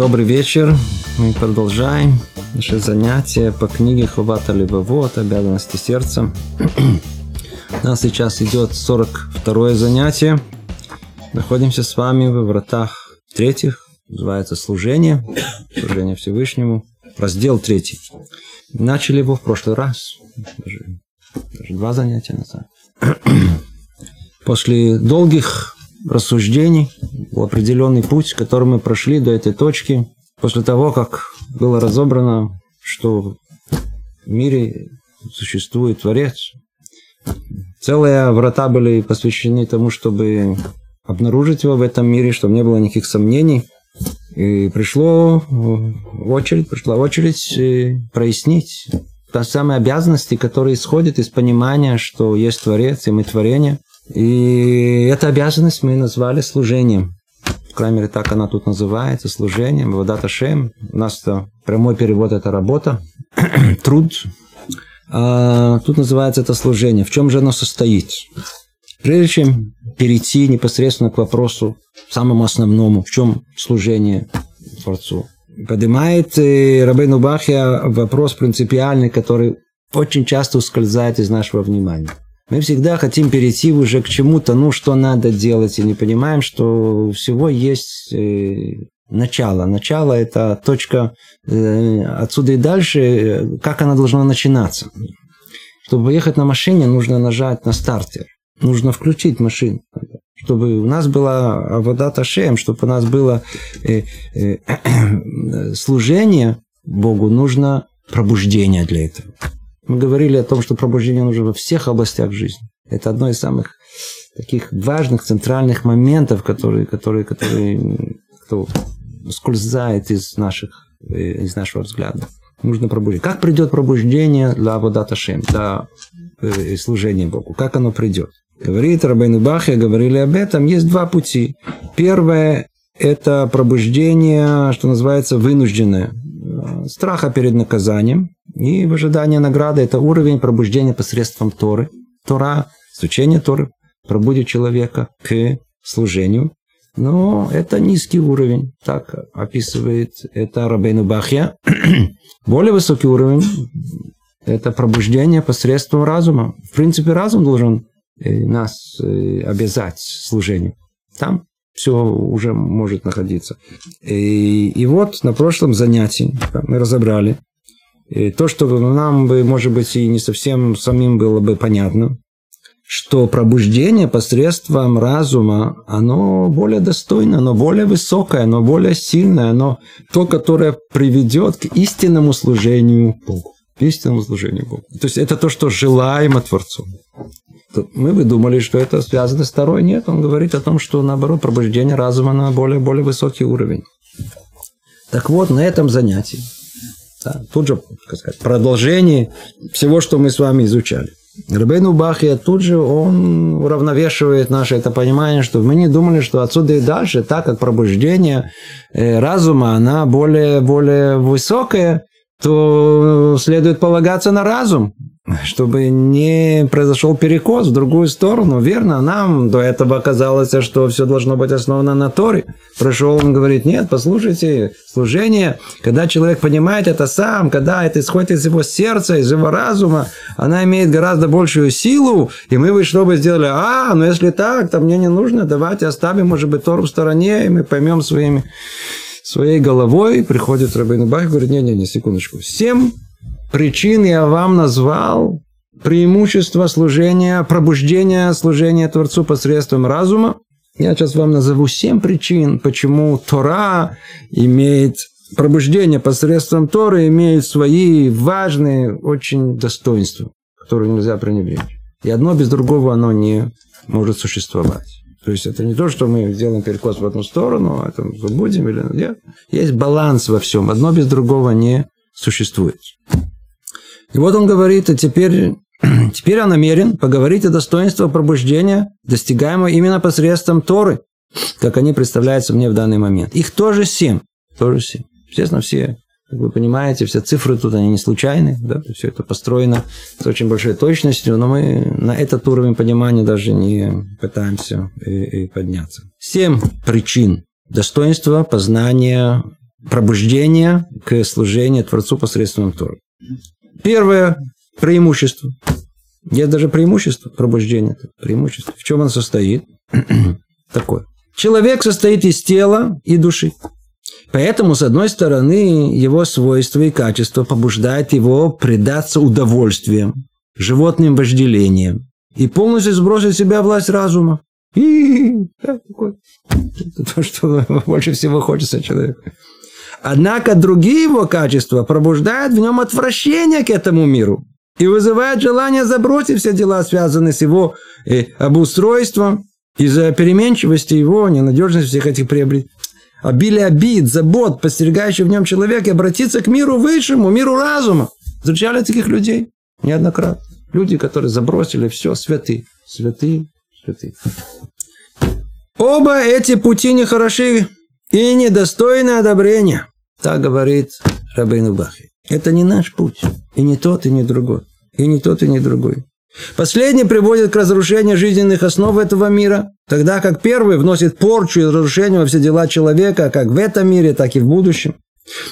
Добрый вечер. Мы продолжаем наше занятие по книге Ховат алевавот, «Обязанности сердца». У нас сейчас идет 42-е занятие. Находимся с вами во вратах третьих. Называется «Служение». Служение Всевышнему. Раздел 3. Начали его в прошлый раз. Даже два занятия назад. После долгих рассуждений, был определенный путь, который мы прошли до этой точки. После того, как было разобрано, что в мире существует Творец, целые врата были посвящены тому, чтобы обнаружить его в этом мире, чтобы не было никаких сомнений. И пришла очередь прояснить те самые обязанности, которые исходят из понимания, что есть Творец, и мы творение. И эту обязанность мы назвали служением. По крайней мере, так она тут называется, служением. Водат Ашем. У нас прямой перевод – это работа, труд. А тут называется это служение. В чем же оно состоит? Прежде чем перейти непосредственно к вопросу самому основному, в чем служение Творцу, поднимает Рабейну Бахья вопрос принципиальный, который очень часто ускользает из нашего внимания. Мы всегда хотим перейти уже к чему-то, что надо делать, и не понимаем, что у всего есть начало. Начало – это точка отсюда и дальше, как она должна начинаться. Чтобы поехать на машине, нужно нажать на стартер, нужно включить машину. Чтобы у нас была водат Ашем, чтобы у нас было служение Богу, нужно пробуждение для этого. Мы говорили о том, что пробуждение нужно во всех областях жизни. Это одно из самых таких важных, центральных моментов, которые скользает из нашего взгляда. Нужно пробуждение. Как придет пробуждение для Аводат Ашем, для служения Богу? Как оно придет? Говорит Рабейну Бахья, говорили об этом. Есть два пути. Первое – это пробуждение, что называется, вынужденное. Страха перед наказанием и в ожидании награды. Это уровень пробуждения посредством Торы. Тора, изучение Торы пробудит человека к служению. Но это низкий уровень. Так описывает это Рабейну Бахья. Более высокий уровень – это пробуждение посредством разума. В принципе, разум должен нас обязать служению. Там все уже может находиться. И вот на прошлом занятии мы разобрали то, что нам бы, может быть, и не совсем самим было бы понятно, что пробуждение посредством разума, оно более достойное, оно более высокое, оно более сильное, оно то, которое приведет к истинному служению Богу. Истинному служению Богу. То есть это то, что желаемо Творцу. Мы бы думали, что это связано с Торой. Нет, он говорит о том, что, наоборот, пробуждение разума на более высокий уровень. Так вот, на этом занятии, да, тут же, как сказать, продолжение всего, что мы с вами изучали. Рабейну Бахья тут же он уравновешивает наше это понимание, что мы не думали, что отсюда и дальше, так как пробуждение разума, она более высокая, то следует полагаться на разум, чтобы не произошел перекос в другую сторону. Верно, нам до этого казалось, что все должно быть основано на Торе. Пришел, он говорит, нет, послушайте, служение, когда человек понимает это сам, когда это исходит из его сердца, из его разума, она имеет гораздо большую силу, и мы бы что бы сделали, если так, то мне не нужно, давайте оставим, может быть, Тору в стороне, и мы поймем своей головой. Приходит Рабейну Бахья и говорит, не, секундочку, 7 причин я вам назвал преимущества служения, пробуждения служения Творцу посредством разума. Я сейчас вам назову 7 причин, почему Тора имеет пробуждение посредством Торы, имеет свои важные очень достоинства, которые нельзя пренебречь. И одно без другого оно не может существовать. То есть это не то, что мы делаем перекос в одну сторону, а там забудем или нет. Есть баланс во всем. Одно без другого не существует. И вот он говорит, а теперь я намерен поговорить о достоинстве пробуждения, достигаемого именно посредством Торы, как они представляются мне в данный момент. Их тоже 7. Естественно, все, как вы понимаете, все цифры тут, они не случайны. Да? Все это построено с очень большой точностью, но мы на этот уровень понимания даже не пытаемся и подняться. 7 причин достоинства познания пробуждение к служению Творцу посредством Торы. Первое преимущество. Есть даже преимущество пробуждения. Преимущество. В чем оно состоит? Такое. Человек состоит из тела и души. Поэтому, с одной стороны, его свойства и качества побуждают его предаться удовольствиям, животным вожделениям и полностью сбросить с себя власть разума. Это то, что больше всего хочется человеку. Однако другие его качества пробуждают в нем отвращение к этому миру и вызывают желание забросить все дела, связанные с его обустройством, из-за переменчивости его, ненадежности всех этих приобретений. Обилие обид, забот, подстерегающих в нем человек, и обратиться к миру высшему, миру разума. Встречали таких людей неоднократно. Люди, которые забросили все, святые. Оба эти пути нехороши и недостойны одобрения. Так говорит Рабейну Бахья. Это не наш путь. И не тот, и не другой. Последний приводит к разрушению жизненных основ этого мира, тогда как первый вносит порчу и разрушение во все дела человека, как в этом мире, так и в будущем.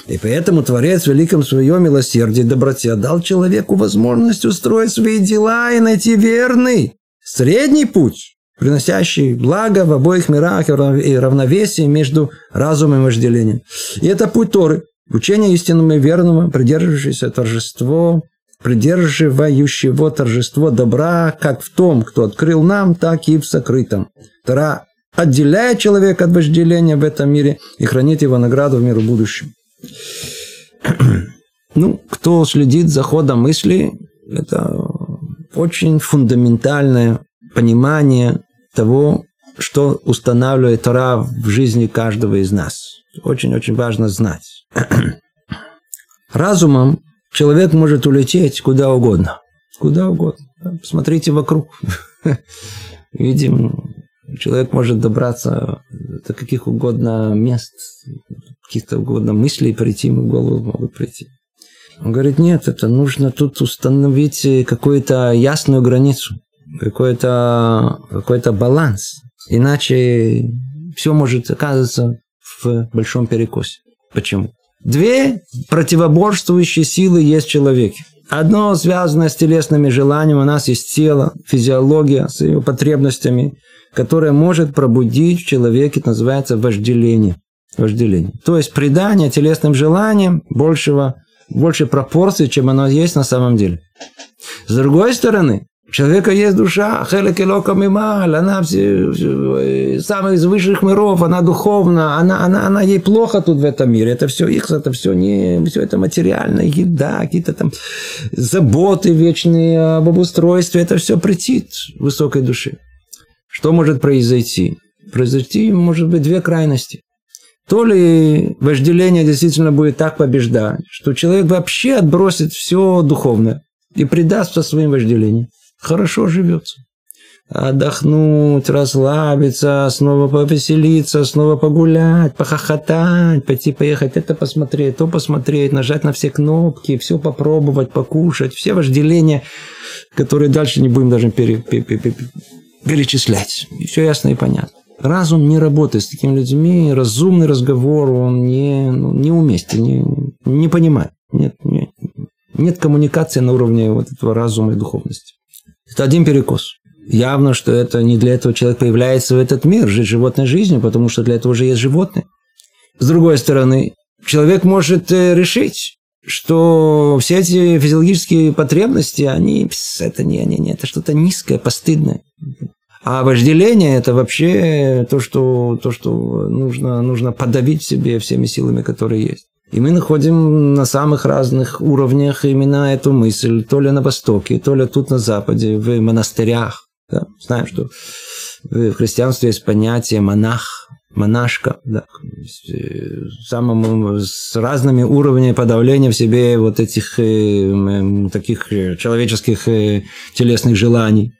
И поэтому Творец в великом своем милосердии и доброте дал человеку возможность устроить свои дела и найти верный, средний путь, приносящий благо в обоих мирах и равновесие между разумом и вожделением. И это путь Торы, учение истинному и верному, придерживающего торжество добра, как в том, кто открыл нам, так и в сокрытом. Тора отделяет человека от вожделения в этом мире и хранит его награду в миру будущем. Кто следит за ходом мысли, это очень фундаментальное понимание того, что устанавливает Тора в жизни каждого из нас. Очень-очень важно знать. Разумом человек может улететь куда угодно. Посмотрите вокруг. Видим, человек может добраться до каких угодно мест, каких-то угодно мыслей прийти, ему в голову могут прийти. Он говорит, нет, это нужно тут установить какую-то ясную границу, какой-то баланс. Иначе все может оказаться в большом перекосе. Почему? Две противоборствующие силы есть в человеке. Одно связано с телесными желаниями. У нас есть тело, физиология с ее потребностями, которое может пробудить в человеке, это называется вожделение. То есть придание телесным желаниям большей пропорции, чем оно есть на самом деле. С другой стороны, у человека есть душа, она самая из высших миров, она духовна, она ей плохо тут в этом мире. Это все материальная еда, какие-то там заботы вечные об обустройстве, это все претит высокой душе. Что может произойти? Произойти может быть две крайности. То ли вожделение действительно будет так побеждать, что человек вообще отбросит все духовное и предастся своим вожделениям. Хорошо живется. Отдохнуть, расслабиться, снова повеселиться, снова погулять, похохотать, пойти поехать, это посмотреть, то посмотреть, нажать на все кнопки, все попробовать, покушать. Все вожделения, которые дальше не будем даже перечислять. Все ясно и понятно. Разум не работает с такими людьми. Разумный разговор он не уместен, не понимает. Нет коммуникации на уровне вот этого разума и духовности. Это один перекос. Явно, что это не для этого человек появляется в этот мир, жить животной жизнью, потому что для этого уже есть животные. С другой стороны, человек может решить, что все эти физиологические потребности, это что-то низкое, постыдное. А вожделение – это вообще то, что нужно подавить в себе всеми силами, которые есть. И мы находим на самых разных уровнях именно эту мысль, то ли на Востоке, то ли тут на Западе, в монастырях. Да? Знаем, что в христианстве есть понятие монах, монашка, да? С разными уровнями подавления в себе вот этих таких человеческих телесных желаний.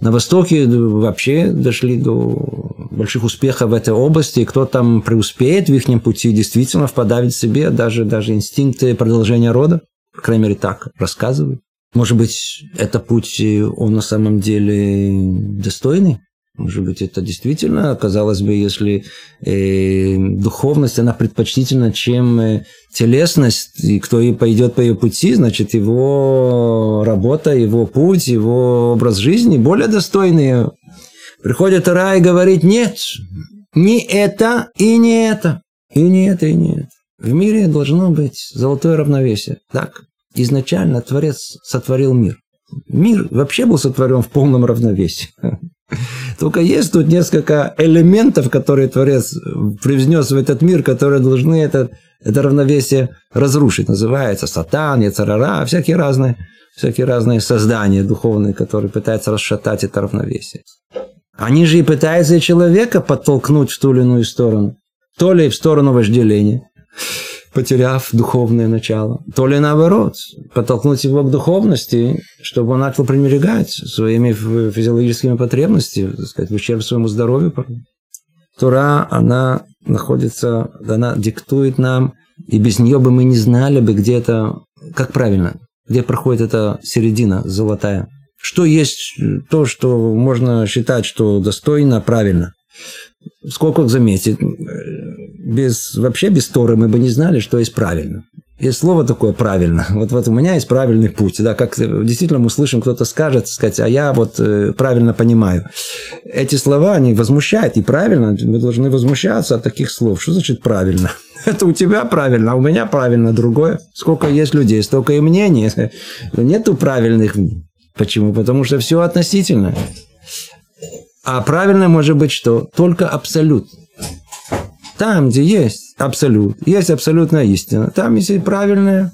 На Востоке вообще дошли до больших успехов в этой области, и кто там преуспеет в их пути, действительно впадает в себе даже инстинкты продолжения рода. По крайней мере, так рассказывают. Может быть, этот путь, он на самом деле достойный? Может быть, это действительно, казалось бы, если духовность, она предпочтительна, чем телесность, и кто и пойдет по ее пути, значит, его работа, его путь, его образ жизни более достойный. Приходит Тора и говорит: нет, не это и не это, и не это, и не это. В мире должно быть золотое равновесие. Так, изначально Творец сотворил мир. Мир вообще был сотворен в полном равновесии. Только есть тут несколько элементов, которые Творец привнес в этот мир, которые должны это равновесие разрушить. Называется сатан, яцерара, всякие разные создания духовные, которые пытаются расшатать это равновесие. Они же и пытаются человека подтолкнуть в ту или иную сторону. То ли в сторону вожделения, потеряв духовное начало, то ли наоборот, подтолкнуть его к духовности, чтобы он начал пренебрегать своими физиологическими потребностями, так сказать, в ущерб своему здоровью. Тора, она находится, она диктует нам, и без нее бы мы не знали бы, где это, как правильно, где проходит эта середина золотая. Что есть то, что можно считать, что достойно, правильно. Сколько заметит, вообще без Торы мы бы не знали, что есть правильно. Есть слово такое «правильно». Вот у меня есть правильный путь. Да, как действительно мы слышим, кто-то скажет, сказать, а я вот правильно понимаю. Эти слова, они возмущают. И правильно, мы должны возмущаться от таких слов. Что значит «правильно»? Это у тебя правильно, а у меня правильно другое. Сколько есть людей, столько и мнений. Но нету правильных. Почему? Потому что все относительно. А правильно может быть что? Только абсолют. Там, где есть абсолют, есть абсолютная истина. Там есть и правильность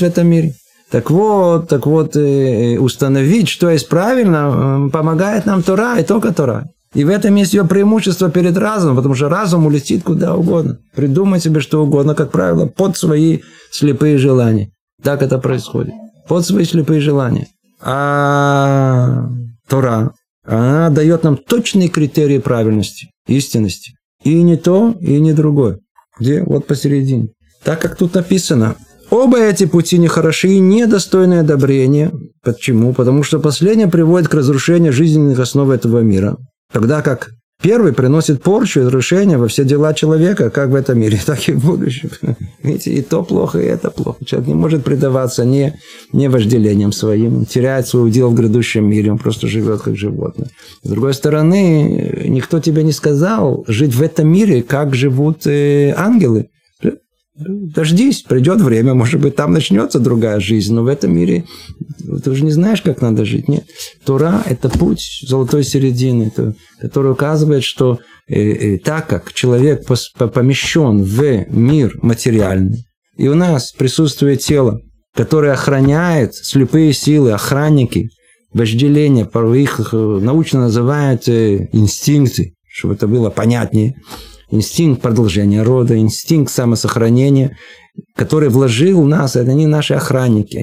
в этом мире. Так вот, установить, что есть правильно, помогает нам Тора, и только Тора. И в этом есть ее преимущество перед разумом, потому что разум улетит куда угодно. Придумай себе что угодно, как правило, под свои слепые желания. Так это происходит. Под свои слепые желания. А Тора, она дает нам точные критерии правильности, истинности. И не то, и не другое. Где? Вот посередине. Так как тут написано: оба эти пути нехороши и недостойны одобрения. Почему? Потому что последнее приводит к разрушению жизненных основ этого мира. Тогда как первый приносит порчу и разрушение во все дела человека, как в этом мире, так и в будущем. Видите, и то плохо, и это плохо. Человек не может предаваться ни вожделениям своим, он теряет свой удел в грядущем мире, он просто живет как животное. С другой стороны, никто тебе не сказал жить в этом мире, как живут ангелы. Дождись, придет время, может быть, там начнется другая жизнь, но в этом мире ты уже не знаешь, как надо жить. Нет. Тора – это путь золотой середины, который указывает, что так как человек помещен в мир материальный, и у нас присутствует тело, которое охраняет слепые силы, охранники, вожделения, их научно называют инстинкты, чтобы это было понятнее. Инстинкт продолжения рода, инстинкт самосохранения, который вложил в нас, это они наши охранники.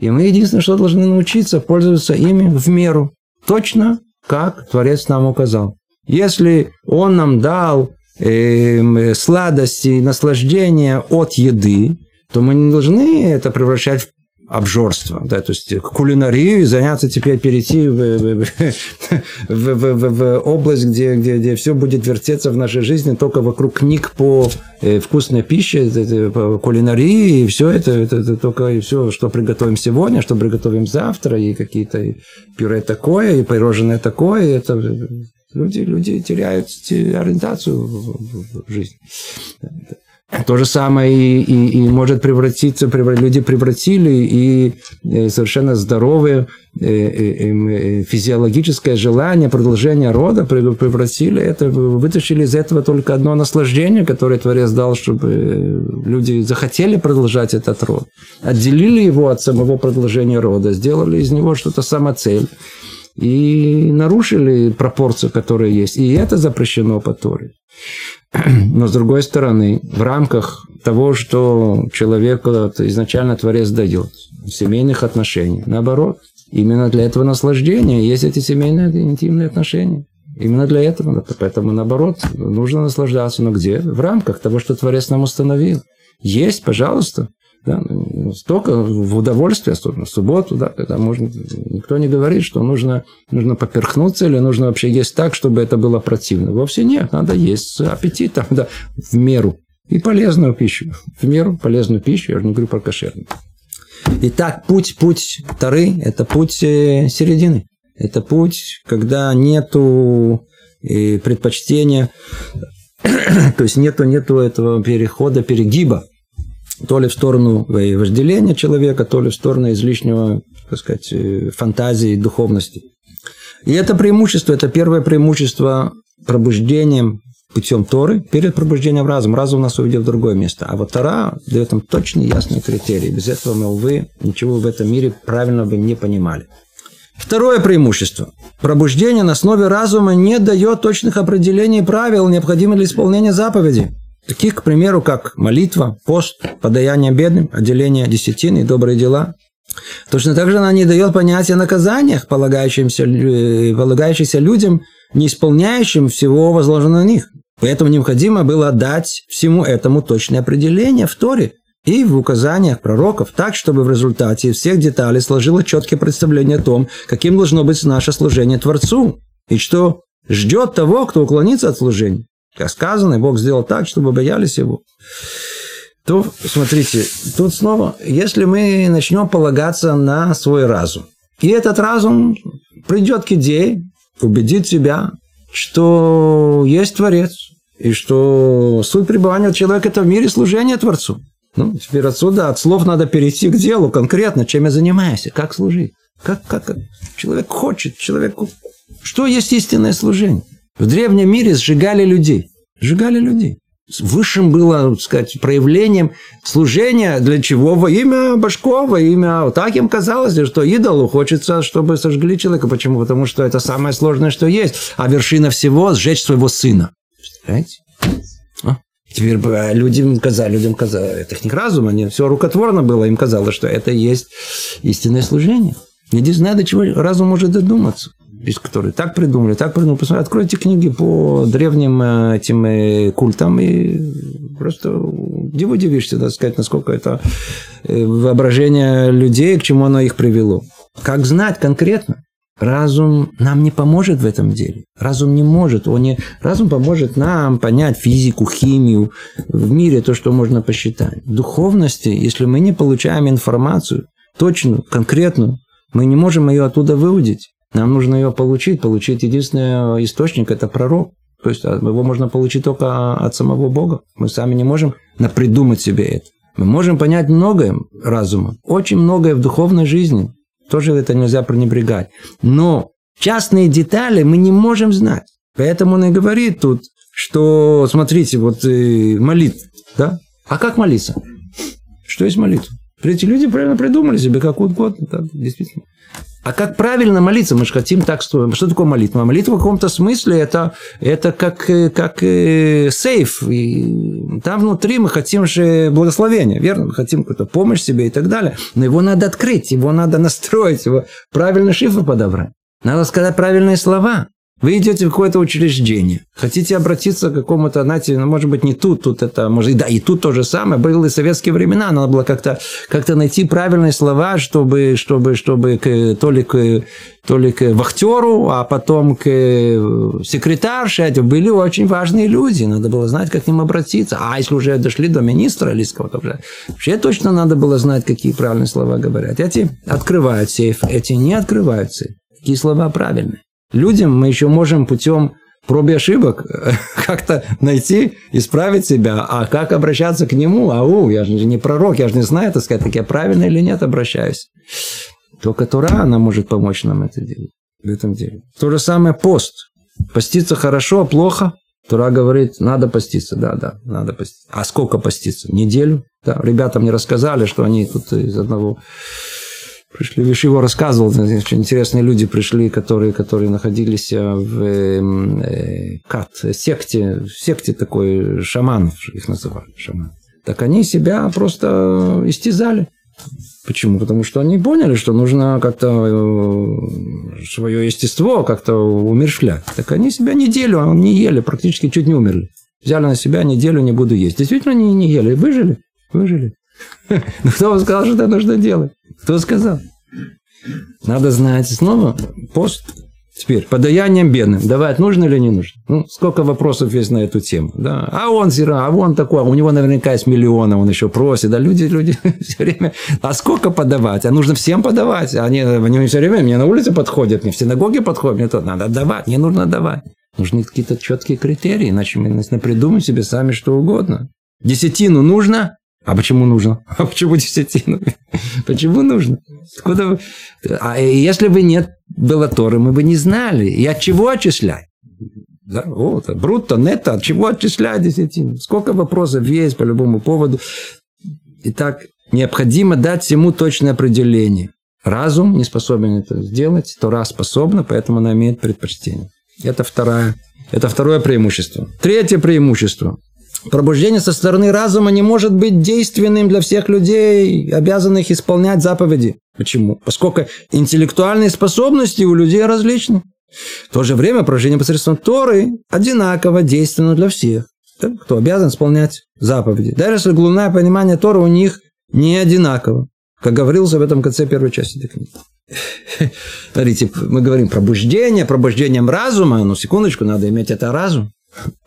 И мы единственное, что должны научиться, пользоваться ими в меру. Точно, как Творец нам указал. Если Он нам дал сладости, наслаждения от еды, то мы не должны это превращать в обжорство, да, то есть кулинарию, заняться теперь, перейти в область, где все будет вертеться в нашей жизни, только вокруг книг по вкусной пище, по кулинарии, и все это только и все, что приготовим сегодня, что приготовим завтра, и какие-то пюре такое, и пирожное такое, это... Люди теряют ориентацию в жизни. То же самое и может люди превратили и совершенно здоровые физиологическое желание продолжения рода превратили это, вытащили из этого только одно наслаждение, которое Творец дал, чтобы люди захотели продолжать этот род. Отделили его от самого продолжения рода, сделали из него что-то самоцель. И нарушили пропорцию, которая есть. И это запрещено по Торе. Но, с другой стороны, в рамках того, что человеку изначально Творец дает, семейных отношений, наоборот, именно для этого наслаждения есть эти семейные интимные отношения. Именно для этого. Поэтому, наоборот, нужно наслаждаться. Но где? В рамках того, что Творец нам установил. Есть, пожалуйста. Да, столько в удовольствие, особенно в субботу, да, когда можно, никто не говорит, что нужно поперхнуться или нужно вообще есть так, чтобы это было противно. Вовсе нет, надо есть с аппетитом, да, в меру. И полезную пищу. В меру полезную пищу, я же не говорю про кошерную. Итак, путь Торы – это путь середины. Это путь, когда нету предпочтения, то есть нету этого перехода, перегиба. То ли в сторону вожделения человека, то ли в сторону излишнего, так сказать, фантазии, духовности. И это преимущество, это первое преимущество пробуждением путем Торы перед пробуждением разума. Разум нас уведет в другое место. А вот Тора дает нам точные, ясные критерии. Без этого мы, увы, ничего в этом мире правильно бы не понимали. Второе преимущество. Пробуждение на основе разума не дает точных определений правил, необходимых для исполнения заповедей. Таких, к примеру, как молитва, пост, подаяние бедным, отделение десятины и добрые дела. Точно так же она не дает понятия о наказаниях, полагающихся людям, не исполняющим всего возложенного на них. Поэтому необходимо было дать всему этому точное определение в Торе и в указаниях пророков, так, чтобы в результате всех деталей сложилось четкое представление о том, каким должно быть наше служение Творцу и что ждет того, кто уклонится от служения. Как сказано, Бог сделал так, чтобы боялись Его. То, смотрите, тут снова, если мы начнем полагаться на свой разум, и этот разум придет к идее, убедит себя, что есть Творец, и что суть пребывания человека – это в мире служение Творцу. Ну, теперь отсюда от слов надо перейти к делу конкретно, чем я занимаюсь, как служить, как человек хочет, человеку, что есть истинное служение. В древнем мире сжигали людей. Высшим было, так сказать, проявлением служения, для чего? Во имя Божьего, во имя... Вот так им казалось, что идолу хочется, чтобы сожгли человека. Почему? Потому что это самое сложное, что есть. А вершина всего – сжечь своего сына. Представляете? Теперь людям казалось, техник разума, все рукотворно было, им казалось, что это есть истинное служение. Я не знаю, до чего разум может додуматься. Которые так придумали. Посмотрите, откройте книги по древним этим культам и просто удивишься, так сказать, насколько это воображение людей, к чему оно их привело. Как знать конкретно? Разум нам не поможет в этом деле. Разум поможет нам понять физику, химию, в мире то, что можно посчитать. В духовности, если мы не получаем информацию точную, конкретную, мы не можем ее оттуда выудить. Нам нужно ее получить. Единственный источник – это пророк. То есть, его можно получить только от самого Бога. Мы сами не можем напридумать себе это. Мы можем понять многое разума, очень многое в духовной жизни. Тоже это нельзя пренебрегать. Но частные детали мы не можем знать. Поэтому он и говорит тут, что, смотрите, вот молитва. Да? А как молиться? Что есть молитва? Эти люди правильно придумали себе, как угодно. Да, действительно. А как правильно молиться? Мы же хотим так стоим. Что такое молитва? Молитва в каком-то смысле это как сейф. И там внутри мы хотим же благословения, верно? Мы хотим какую-то помощь себе и так далее. Но его надо открыть, его надо настроить, его правильный шифр подобрать. Надо сказать правильные слова. Вы идете в какое-то учреждение, хотите обратиться к какому-то, знаете, может быть, не тут это, может, да, и тут то же самое, было и в советские времена, надо было как-то найти правильные слова, чтобы то ли к вахтеру, а потом к секретарше, были очень важные люди, надо было знать, как к ним обратиться, а если уже дошли до министра или кого-то уже, вообще точно надо было знать, какие правильные слова говорят. Эти открывают сейф, эти не открывают сейф, какие слова правильные. Людям мы еще можем путем проб и ошибок как-то найти, исправить себя, а как обращаться к нему? Я же не пророк, я же не знаю, так сказать, так я правильно или нет обращаюсь. Только Тора, она может помочь нам это делать, в этом деле. То же самое пост. Поститься хорошо, плохо. Тора говорит, надо поститься, да, надо поститься. А сколько поститься? Неделю? Да. Ребята мне рассказали, что они тут из одного... Пришли, видишь, его рассказывал, очень интересные люди пришли, которые находились в секте такой шаманов, их называли шаман. Так они себя просто истязали. Почему? Потому что они поняли, что нужно как-то свое естество как-то умерщвлять. Так они себя неделю не ели, практически чуть не умерли. Взяли на себя неделю не буду есть. Действительно, они не ели, выжили. Но кто вам сказал, что это нужно делать? Кто сказал? Надо знать снова пост. Теперь, подаянием бедным. Давать нужно или не нужно? Ну, сколько вопросов есть на эту тему. Да? А он зира, а он такой. У него наверняка есть миллионы, он еще просит. Да, люди все время. А сколько подавать? А нужно всем подавать. Они все время мне на улице подходят, мне в синагоге подходят. Мне тут надо давать, не нужно давать. Нужны какие-то четкие критерии, иначе мы придумаем себе сами что угодно. Десятину нужно? А почему нужно? А почему десятину? Почему нужно? Откуда вы? А если бы нет было Торы, мы бы не знали. И от чего отчислять? Да, вот, брутто, нетто, от чего отчислять десятину? Сколько вопросов есть по любому поводу. Итак, необходимо дать всему точное определение. Разум не способен это сделать, Тора способна, поэтому она имеет предпочтение. Это второе преимущество. Третье преимущество. Пробуждение со стороны разума не может быть действенным для всех людей, обязанных исполнять заповеди. Почему? Поскольку интеллектуальные способности у людей различны. В то же время пробуждение посредством Торы одинаково действенно для всех, кто обязан исполнять заповеди. Даже если глубинное понимание Торы у них не одинаково, как говорилось об этом в конце первой части этой книги. Смотрите, мы говорим пробуждение, пробуждением разума, ну секундочку, надо иметь это разум.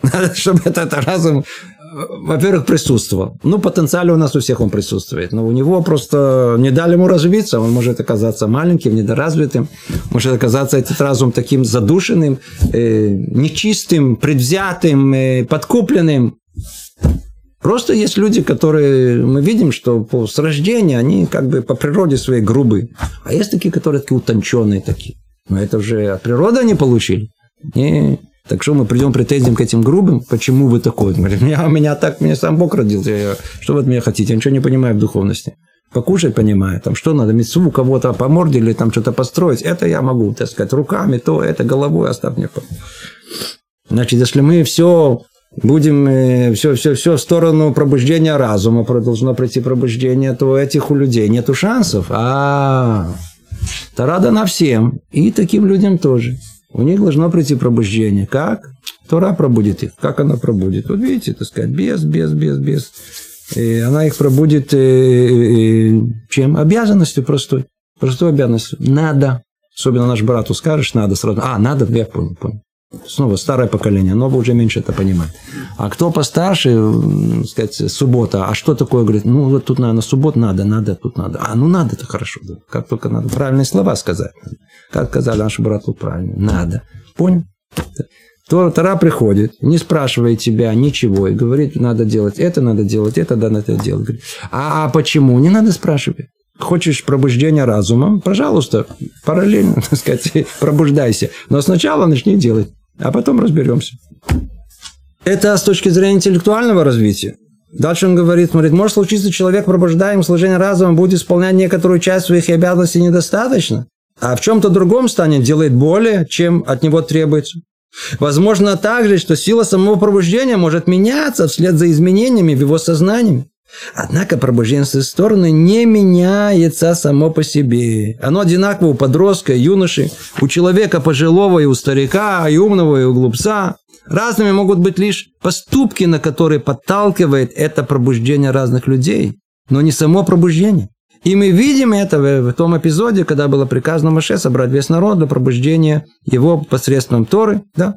Надо, чтобы этот разум, во-первых, присутствовал. Ну, потенциально у нас у всех он присутствует. Но у него просто не дали ему развиться. Он может оказаться маленьким, недоразвитым. Может оказаться этот разум таким задушенным, нечистым, предвзятым, подкупленным. Просто есть люди, которые мы видим, что с рождения они как бы по природе своей грубы. А есть такие, которые такие утонченные такие. Но это уже от природы они получили. И... Так что мы придем претензиям к этим грубым? Почему вы такой? Меня сам Бог родил. Что вы от меня хотите? Я ничего не понимаю в духовности. Покушать понимаю. Там что надо? Митцву кого-то по морде или там что-то построить? Это я могу, так сказать, руками, то, это головой, оставь мне. Значит, если мы все будем, все в сторону пробуждения разума, должно пройти пробуждение, то этих у людей нету шансов. А Тора дана всем. И таким людям тоже. У них должно прийти пробуждение. Как? Тора пробудит их. Как она пробудит? Вот видите, так сказать, без. И она их пробудит чем? Обязанностью простой. Простой обязанностью. Надо. Особенно наш брату скажешь, надо сразу. А, надо, я понял. Снова старое поколение, новое уже меньше это понимает. А кто постарше, так сказать, суббота, а что такое? Говорит, ну вот тут, наверное, суббота надо, тут надо. А, ну надо-то хорошо. Да. Как только надо. Правильные слова сказать. Как сказали наши брату правильно. Надо. Понял? Тора приходит, не спрашивая тебя ничего, и говорит, надо делать это, надо это делать. Говорит, а почему? Не надо спрашивать. Хочешь пробуждения разума? Пожалуйста, параллельно, так сказать, пробуждайся. Но сначала начни делать. А потом разберемся. Это с точки зрения интеллектуального развития. Дальше он говорит, может случиться, человек, пробуждаемый служение разума, будет исполнять некоторую часть своих обязанностей недостаточно, а в чем-то другом станет делать более, чем от него требуется. Возможно также, что сила самого пробуждения может меняться вслед за изменениями в его сознании. Однако пробуждение с этой стороны не меняется само по себе. Оно одинаково у подростка, юноши, у человека пожилого и у старика, и умного и у глупца. Разными могут быть лишь поступки, на которые подталкивает это пробуждение разных людей, но не само пробуждение. И мы видим это в том эпизоде, когда было приказано Моше собрать весь народ для пробуждения его посредством Торы, да?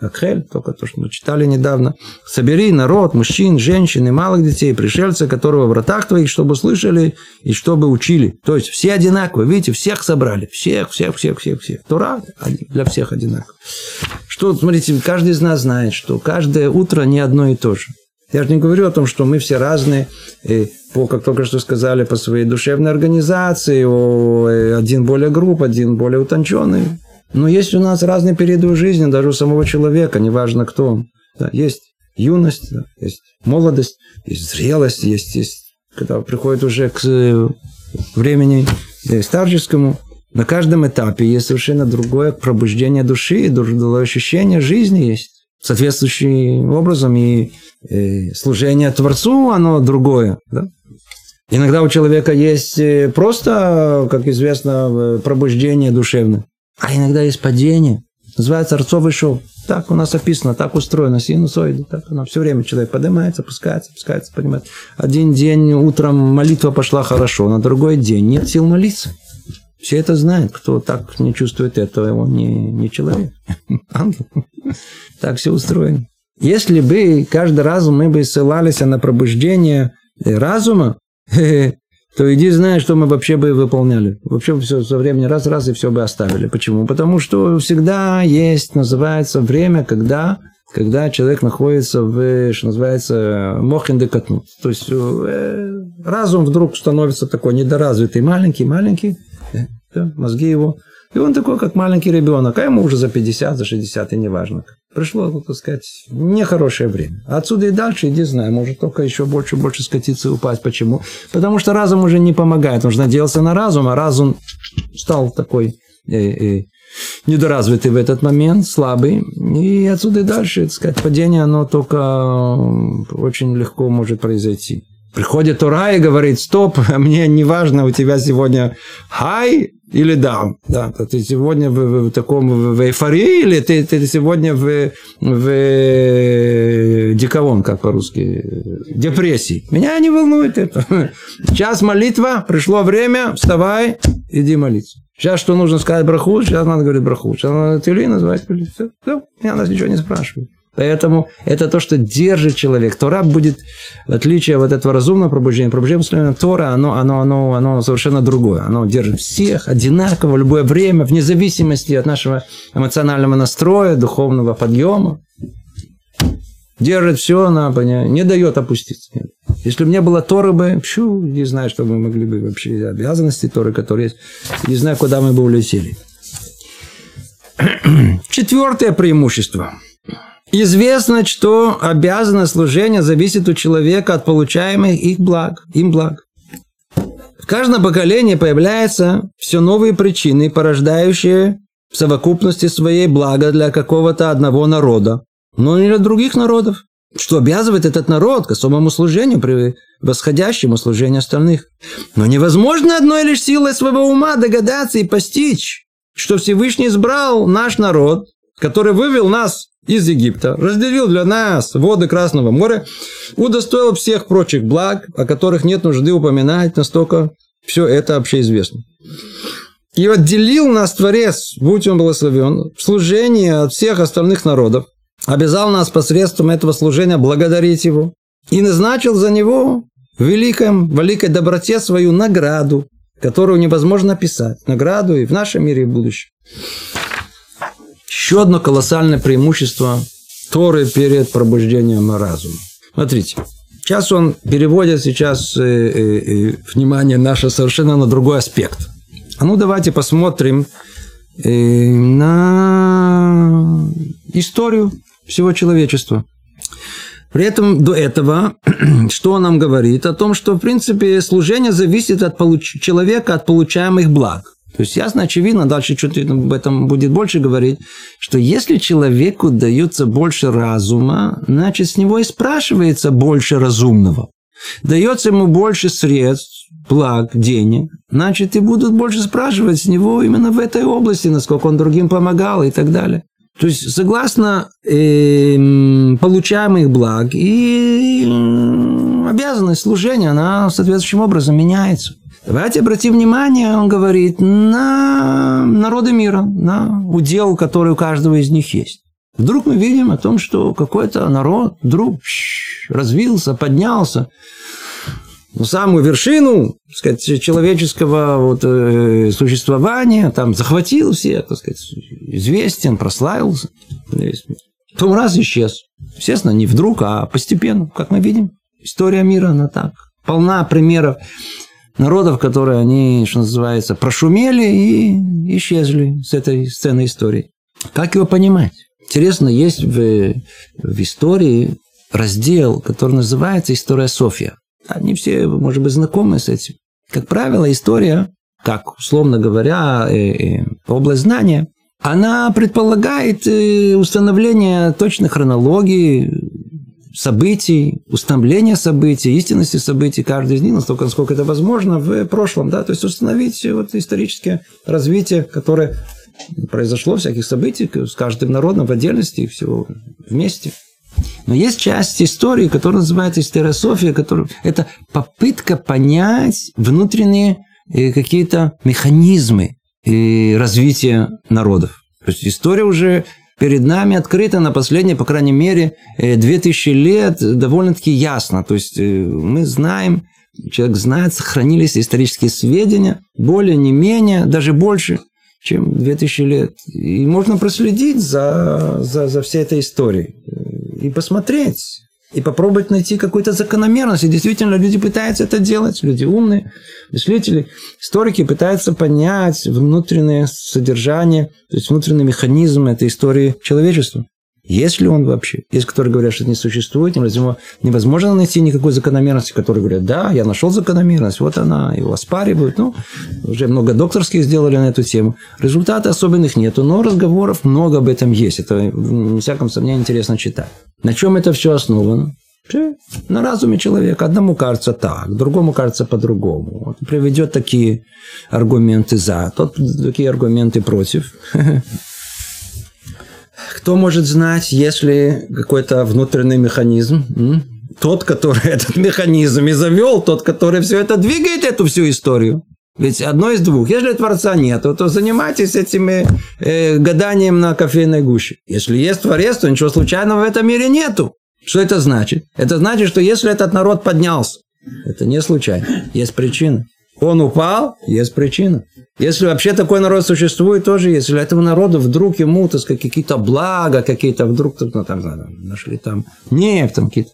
Акхель, только то, что мы читали недавно. Собери народ, мужчин, женщин и малых детей, пришельцы, которые во вратах твоих, чтобы слышали и чтобы учили. То есть, все одинаковые. Видите, всех собрали. Всех. Тора для всех одинаково. Что, смотрите, каждый из нас знает, что каждое утро не одно и то же. Я же не говорю о том, что мы все разные, как только что сказали, по своей душевной организации. Один более груб, один более утонченный. Но есть у нас разные периоды жизни, даже у самого человека, неважно кто он. Да, есть юность, да, есть молодость, есть зрелость, есть когда приходит уже к времени старческому. На каждом этапе есть совершенно другое пробуждение души, другое ощущение жизни есть. Соответствующим образом и служение Творцу, оно другое. Да? Иногда у человека есть просто, как известно, пробуждение душевное. А иногда есть падение. Называется арцовый шов. Так у нас описано, так устроено синусоида. Так она все время, человек поднимается, опускается, опускается, понимает. Один день утром молитва пошла хорошо, на другой день нет сил молиться. Все это знают. Кто так не чувствует этого, он не человек, ангел. Так все устроено. Если бы каждый раз мы бы ссылались на пробуждение разума, то иди знай, что мы вообще бы выполняли. Вообще все со времени раз и все бы оставили. Почему? Потому что всегда есть, называется, время, когда человек находится в, что называется, мохиндекатну. То есть разум вдруг становится такой недоразвитый, маленький, мозги его. И он такой, как маленький ребенок, а ему уже за 50, за 60, и неважно. Пришло, так сказать, нехорошее время. Отсюда и дальше, иди знай, может только еще больше скатиться и упасть. Почему? Потому что разум уже не помогает. Он же надеялся на разум, а разум стал такой недоразвитый в этот момент, слабый. И отсюда и дальше, так сказать, падение, оно только очень легко может произойти. Приходит Тора и говорит: стоп, мне не важно, у тебя сегодня хай или даун. Да, ты сегодня в эйфории, или ты сегодня в диковон, как по-русски, депрессии. Меня не волнует это. Сейчас молитва, пришло время, вставай, иди молиться. Сейчас что нужно сказать браху, сейчас надо говорить браху. Сейчас надо тилин назвать, все, меня нас ничего не спрашивают. Поэтому это то, что держит человек. Тора будет, в отличие от этого разумного пробуждения, пробуждение Тора, оно совершенно другое. Оно держит всех одинаково в любое время, вне зависимости от нашего эмоционального настроя, духовного подъема. Держит все, не дает опуститься. Если бы не было Торы, не знаю, что мы могли бы вообще, обязанности Торы, которые есть, не знаю, куда мы бы улетели. Четвертое преимущество. Известно, что обязанность служения зависит у человека от получаемых им благ. В каждом поколении появляются все новые причины, порождающие в совокупности своей блага для какого-то одного народа, но не для других народов, что обязывает этот народ к особому служению, превосходящему служению остальных. Но невозможно одной лишь силой своего ума догадаться и постичь, что Всевышний избрал наш народ, который вывел нас из Египта, разделил для нас воды Красного моря, удостоил всех прочих благ, о которых нет нужды упоминать, настолько все это общеизвестно. И отделил нас Творец, будь он благословен, в служении от всех остальных народов, обязал нас посредством этого служения благодарить его и назначил за него великой доброте свою награду, которую невозможно описать, награду и в нашем мире, и в будущем. Еще одно колоссальное преимущество Торы перед пробуждением разума. Смотрите, сейчас он переводит внимание наше совершенно на другой аспект. А ну давайте посмотрим на историю всего человечества. При этом до этого, что он нам говорит? О том, что в принципе служение зависит от человека, от получаемых благ. То есть, ясно, очевидно, дальше чуть-чуть об этом будет больше говорить, что если человеку дается больше разума, значит, с него и спрашивается больше разумного. Дается ему больше средств, благ, денег, значит, и будут больше спрашивать с него именно в этой области, насколько он другим помогал и так далее. То есть, согласно получаемых благ и обязанность служения, она соответствующим образом меняется. Давайте обратим внимание, он говорит, на народы мира, на удел, который у каждого из них есть. Вдруг мы видим о том, что какой-то народ вдруг развился, поднялся на самую вершину, так сказать, человеческого существования, там захватил всех, так сказать, известен, прославился. Потом раз исчез. Естественно, не вдруг, а постепенно, как мы видим. История мира, она так полна примеров народов, которые они, что называется, прошумели и исчезли с этой сцены истории. Как его понимать? Интересно, есть в истории раздел, который называется «История Софья». Они все, может быть, знакомы с этим. Как правило, история, как, условно говоря, область знания, она предполагает установление точной хронологии событий, установление событий, истинности событий каждый из них, настолько, насколько это возможно, в прошлом. Да? То есть, установить историческое развитие, которое произошло, всяких событий с каждым народом в отдельности и всего вместе. Но есть часть истории, которая называется стереософия, которая... это попытка понять внутренние какие-то механизмы развития народов. То есть история уже перед нами открыта на последние, по крайней мере, 2000 лет довольно-таки ясно. То есть мы знаем, человек знает, сохранились исторические сведения, более не менее, даже больше, чем 2000 лет. И можно проследить за всей этой историей. И посмотреть, и попробовать найти какую-то закономерность. И действительно, люди пытаются это делать, люди умные, мыслители, историки пытаются понять внутреннее содержание, то есть внутренний механизм этой истории человечества. Есть ли он вообще? Есть, которые говорят, что это не существует, невозможно найти никакой закономерности, которые говорят, да, я нашел закономерность, вот она, его оспаривают. Ну, уже много докторских сделали на эту тему. Результатов особенных нету, но разговоров много об этом есть. Это, во всяком случае, интересно читать. На чем это все основано? На разуме человека. Одному кажется так, другому кажется по-другому. Он приведет такие аргументы за, тот такие аргументы против. Кто может знать, есть ли какой-то внутренний механизм? Тот, который этот механизм и завел, тот, который все это двигает, эту всю историю. Ведь одно из двух. Если Творца нет, то занимайтесь этими гаданием на кофейной гуще. Если есть Творец, то ничего случайного в этом мире нету. Что это значит? Это значит, что если этот народ поднялся, это не случайно. Есть причина. Он упал, есть причина. Если вообще такой народ существует, тоже если этому народу вдруг ему, так сказать, какие-то блага, какие-то вдруг ну, там, нашли там нефть, там какие-то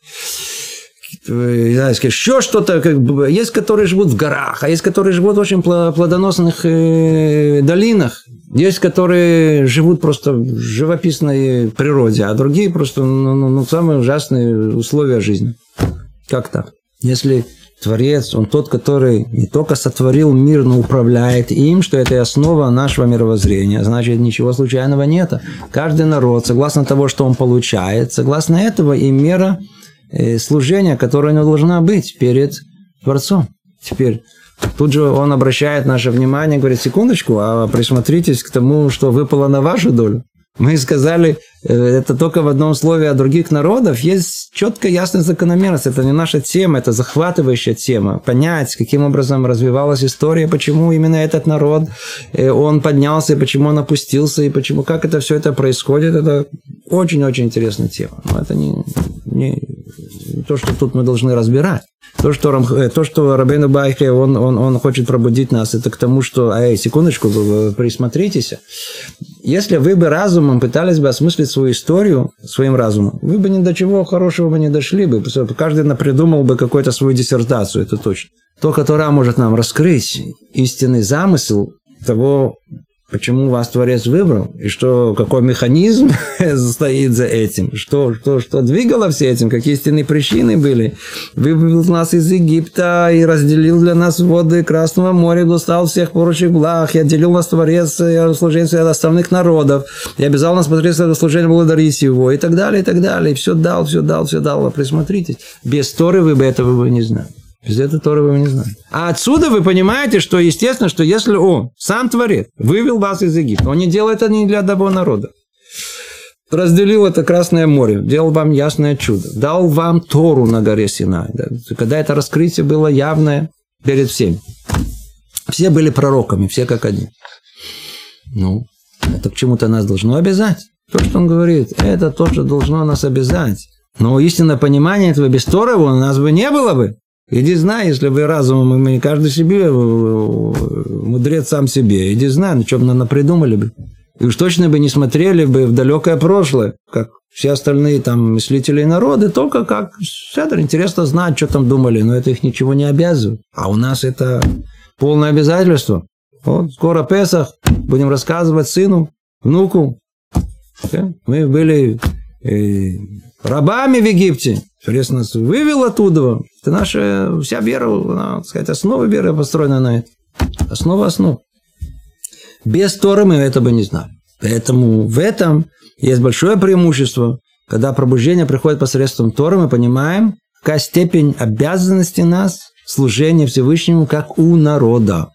еще что-то. Как бы, есть, которые живут в горах, а есть, которые живут в очень плодоносных долинах. Есть, которые живут просто в живописной природе, а другие просто самые ужасные условия жизни. Как так? Если... Творец, он тот, который не только сотворил мир, но управляет им, что это и основа нашего мировоззрения. Значит, ничего случайного нет. Каждый народ, согласно того, что он получает, согласно этого и мера служения, которая у него должна быть перед Творцом. Теперь, тут же он обращает наше внимание, говорит, секундочку, а присмотритесь к тому, что выпало на вашу долю. Мы сказали, это только в одном слове, а других народов есть четкая ясная закономерность. Это не наша тема, это захватывающая тема. Понять, каким образом развивалась история, почему именно этот народ, он поднялся, и почему он опустился, и почему, как это все это происходит, это очень-очень интересная тема. Но это не то, что тут мы должны разбирать. То, что Рабейну Бахья, он хочет пробудить нас, это к тому, что, секундочку, присмотритесь. Если вы бы разумом пытались бы осмыслить свою историю своим разумом, вы бы ни до чего хорошего бы не дошли бы. Каждый напридумал бы какую-то свою диссертацию, это точно. Только Тора может нам раскрыть истинный замысел того, почему вас Творец выбрал, и что, какой механизм стоит за этим, что двигало все этим, какие истинные причины были. Вывел нас из Египта и разделил для нас воды Красного моря, достал всех прочих благ, и отделил нас Творец и служение от остальных народов, и обязал нас посредством служения благодарить его, и так далее, и так далее. И все дал. Присмотритесь. Без Торы вы бы этого не знали. Без этого Торы вы не знаете. А отсюда вы понимаете, что естественно, что если он, сам Творец, вывел вас из Египта, он не делает это не для одного народа. Разделил это Красное море, делал вам ясное чудо, дал вам Тору на горе Синай. Да? Когда это раскрытие было явное перед всеми. Все были пророками, все как один. Ну, это к чему-то нас должно обязать. То, что он говорит, это то, что должно нас обязать. Но истинное понимание этого без Торы у нас бы не было бы. Иди знай, если вы разумом, и каждый себе, мудрец сам себе. Иди знай, на чем нам придумали бы. И уж точно бы не смотрели бы в далекое прошлое, как все остальные там мыслители и народы, только как это интересно знать, что там думали, но это их ничего не обязывает. А у нас это полное обязательство. Вот скоро Песах, будем рассказывать сыну, внуку. Мы были рабами в Египте. Творец нас вывел оттуда. Это наша вся вера, она, так сказать, основа веры построена на это. Основа основ. Без Торы мы этого не знали. Поэтому в этом есть большое преимущество. Когда пробуждение приходит посредством Торы, мы понимаем, какая степень обязанности нас служения Всевышнему, как у народа.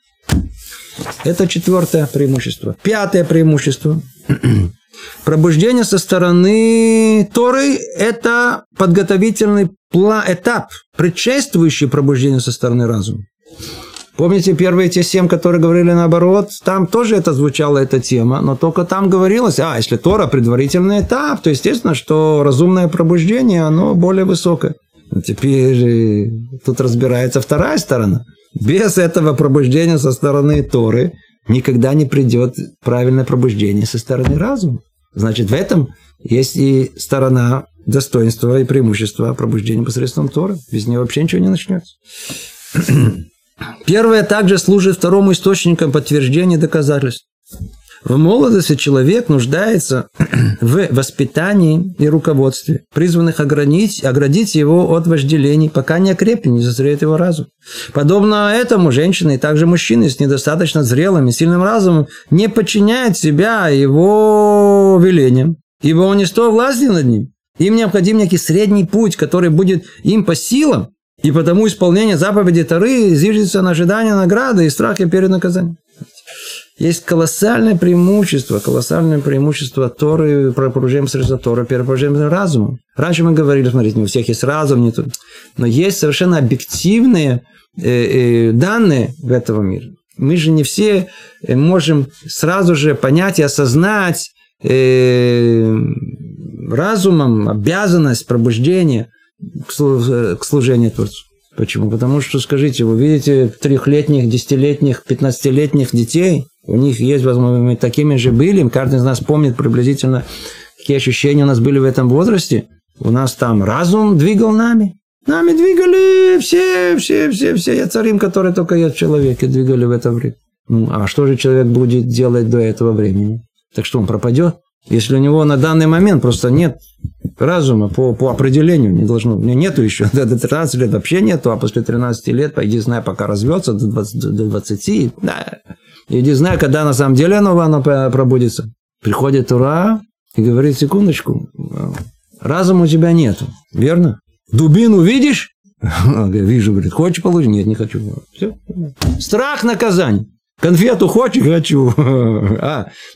Это четвертое преимущество. Пятое преимущество. Пробуждение со стороны Торы – это подготовительный этап, предшествующий пробуждению со стороны разума. Помните первые те 7, которые говорили наоборот? Там тоже это звучала эта тема, но только там говорилось, если Тора – предварительный этап, то естественно, что разумное пробуждение, оно более высокое. Теперь тут разбирается вторая сторона. Без этого пробуждения со стороны Торы никогда не придет правильное пробуждение со стороны разума. Значит, в этом есть и сторона достоинства и преимущества пробуждения посредством Торы. Без нее вообще ничего не начнется. Первое также служит второму источником подтверждения доказательств. В молодости человек нуждается в воспитании и руководстве, призванных оградить его от вожделений, пока не окрепнет, не созреет его разум. Подобно этому женщины и также мужчины с недостаточно зрелым и сильным разумом не подчиняют себя его велениям, ибо он не столь властен над ним. Им необходим некий средний путь, который будет им по силам, и потому исполнение заповедей Торы зиждется на ожидании награды и страхе перед наказанием. Есть колоссальное преимущество Торы, пробуждение средства Торы, пробуждение разума. Раньше мы говорили, смотрите, не у всех есть разум, не тут. Но есть совершенно объективные данные в этом мире. Мы же не все можем сразу же понять и осознать разумом обязанность пробуждения к служению Творцу. Почему? Потому что, скажите, вы видите трехлетних, десятилетних, 15-летних детей, у них есть возможность, мы такими же были, каждый из нас помнит приблизительно, какие ощущения у нас были в этом возрасте. У нас там разум двигал нами. Нами двигали все яцарим, которые только есть в человеке, двигали в это время. Ну, а что же человек будет делать до этого времени? Так что он пропадет? Если у него на данный момент просто нет разума по определению, не должно, нету еще, до 13 лет вообще нету, а после 13 лет, пойди знай, пока развется, до 20, да, иди знай, когда на самом деле оно пробудится. Приходит ура и говорит, секундочку, разума у тебя нету, верно? Дубину видишь? Вижу, говорит, хочешь получить? Нет, не хочу. Все. Страх наказания. Конфету хочешь? Хочу.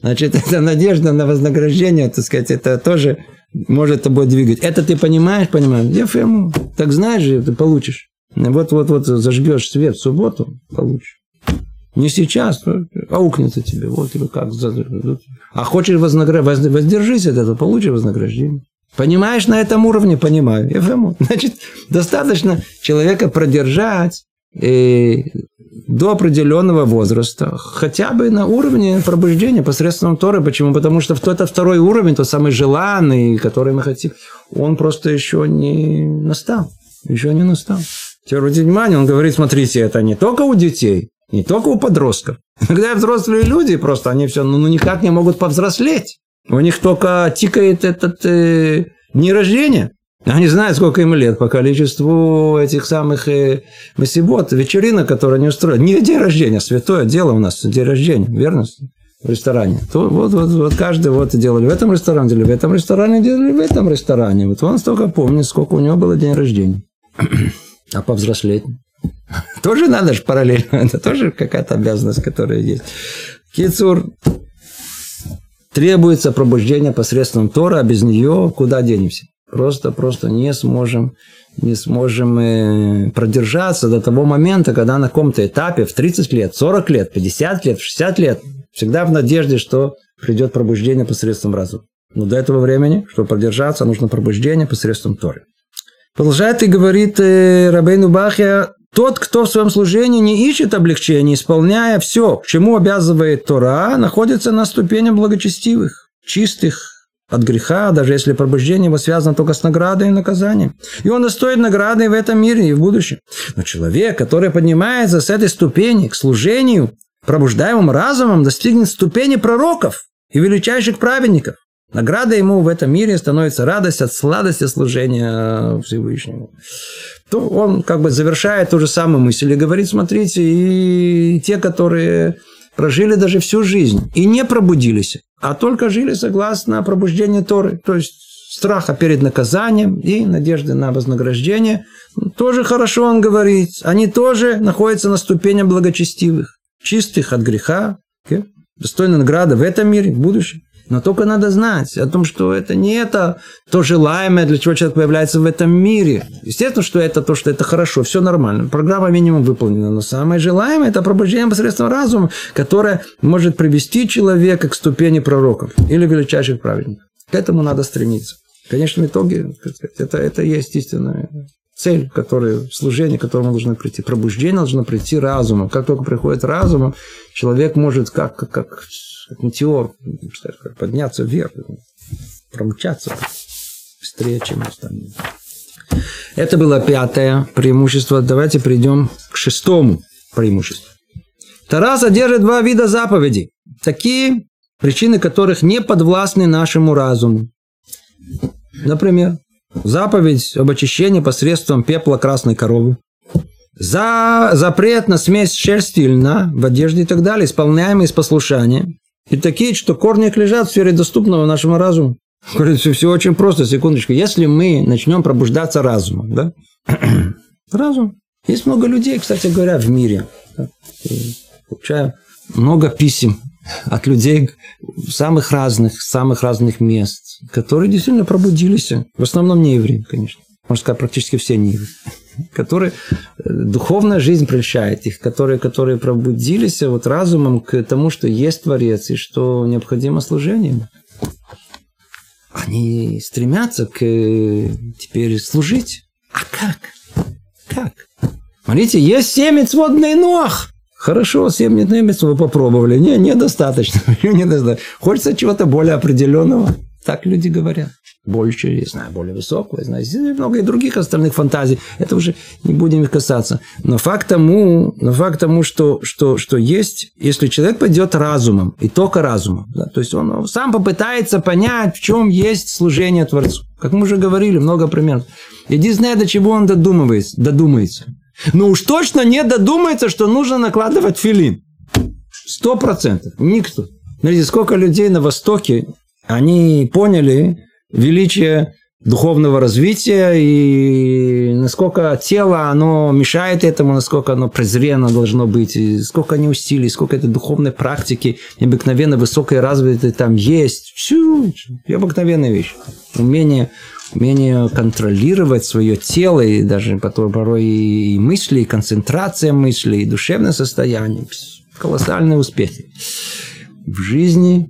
Значит, это надежда на вознаграждение, так сказать, это тоже может тобой двигать. Это ты понимаешь? Ефему, так знаешь же, ты получишь. Вот зажгешь свет в субботу, получишь. Не сейчас, а аукнется тебе. Вот или как. А хочешь вознаграждение, воздержись от этого, получишь вознаграждение. Понимаешь на этом уровне? Понимаю. Ефему. Значит, достаточно человека продержать и до определенного возраста, хотя бы на уровне пробуждения посредством Торы. Почему? Потому что этот второй уровень, тот самый желанный, который мы хотим, он просто еще не настал. Теперь, обратите внимание, он говорит, смотрите, это не только у детей, не только у подростков. Иногда взрослые люди просто, они все, никак не могут повзрослеть. У них только тикает этот дни рождения. Они знают, сколько им лет по количеству этих самых масибот, вечеринок, которые они устроили. Не день рождения, святое дело у нас, день рождения, верно? В ресторане. То, каждый делали в этом ресторане, делали в этом ресторане. Вот он столько помнит, сколько у него было день рождения. А повзрослеть? Тоже надо же параллельно. Это тоже какая-то обязанность, которая есть. Кицур. Требуется пробуждение посредством Тора, а без нее куда денемся? Просто не сможем продержаться до того момента, когда на каком-то этапе в 30 лет, 40 лет, 50 лет, 60 лет, всегда в надежде, что придет пробуждение посредством разума. Но до этого времени, чтобы продержаться, нужно пробуждение посредством Торы. Продолжает и говорит Рабейну Бахья, тот, кто в своем служении не ищет облегчения, исполняя все, к чему обязывает Тора, находится на ступени благочестивых, чистых, от греха, даже если пробуждение его связано только с наградой и наказанием. И он достоин награды в этом мире и в будущем. Но человек, который поднимается с этой ступени к служению, пробуждаемым разумом, достигнет ступени пророков и величайших праведников. Награда ему в этом мире становится радость от сладости служения Всевышнему. То он как бы завершает ту же самую мысль и говорит, смотрите, и те, которые прожили даже всю жизнь и не пробудились, а только жили согласно пробуждению Торы, то есть страха перед наказанием и надежды на вознаграждение. Тоже хорошо он говорит, они тоже находятся на ступени благочестивых, чистых от греха, достойна награды в этом мире, в будущем. Но только надо знать о том, что это не это то желаемое, для чего человек появляется в этом мире. Естественно, что это то, что это хорошо, все нормально. Программа минимум выполнена. Но самое желаемое – это пробуждение посредством разума, которое может привести человека к ступени пророков или величайших праведников. К этому надо стремиться. Конечно, в итоге это есть истинная цель, служение, к которому должно прийти. Пробуждение должно прийти разумом. Как только приходит разум, человек может как метеор подняться вверх, промчаться быстрее, чем остальные. Это было пятое преимущество. Давайте перейдем к шестому преимуществу. Тора содержит два вида заповедей. Такие, причины которых не подвластны нашему разуму. Например, заповедь об очищении посредством пепла красной коровы. Запрет на смесь шерсти и льна в одежде и так далее, исполняемые из послушания. И такие, что корни их лежат в сфере доступного нашему разуму. Все очень просто, секундочку. Если мы начнем пробуждаться разумом, да? Разум. Есть много людей, кстати говоря, в мире. Получаю много писем от людей самых разных мест, которые действительно пробудились. В основном не евреи, конечно. Можно сказать, практически все не евреи. Которые духовная жизнь прельщает их, которые пробудились вот разумом к тому, что есть Творец и что необходимо служение. Они стремятся теперь служить. А как? Как? Смотрите, есть 7 мицвот бней Ноах. Хорошо, 7 мицвот вы попробовали. Не, недостаточно. Хочется чего-то более определенного. Так люди говорят. Больше, я знаю, более высокого, я знаю. Здесь много и других остальных фантазий. Это уже не будем их касаться. Но факт тому, что есть, если человек пойдет разумом, и только разумом, да, то есть он сам попытается понять, в чем есть служение Творцу. Как мы уже говорили, много примеров. Единственное, до чего он додумается. Но уж точно не додумается, что нужно накладывать филин. 100%. Никто. Смотрите, сколько людей на Востоке, они поняли величие духовного развития и насколько тело, оно мешает этому, насколько оно презренно должно быть, и сколько они усилий, сколько этой духовной практики необыкновенно высокой и развитой там есть. Всю обыкновенная вещь. Умение контролировать свое тело, и даже порой и мысли, и концентрация мыслей, и душевное состояние. Колоссальные успехи. В жизни...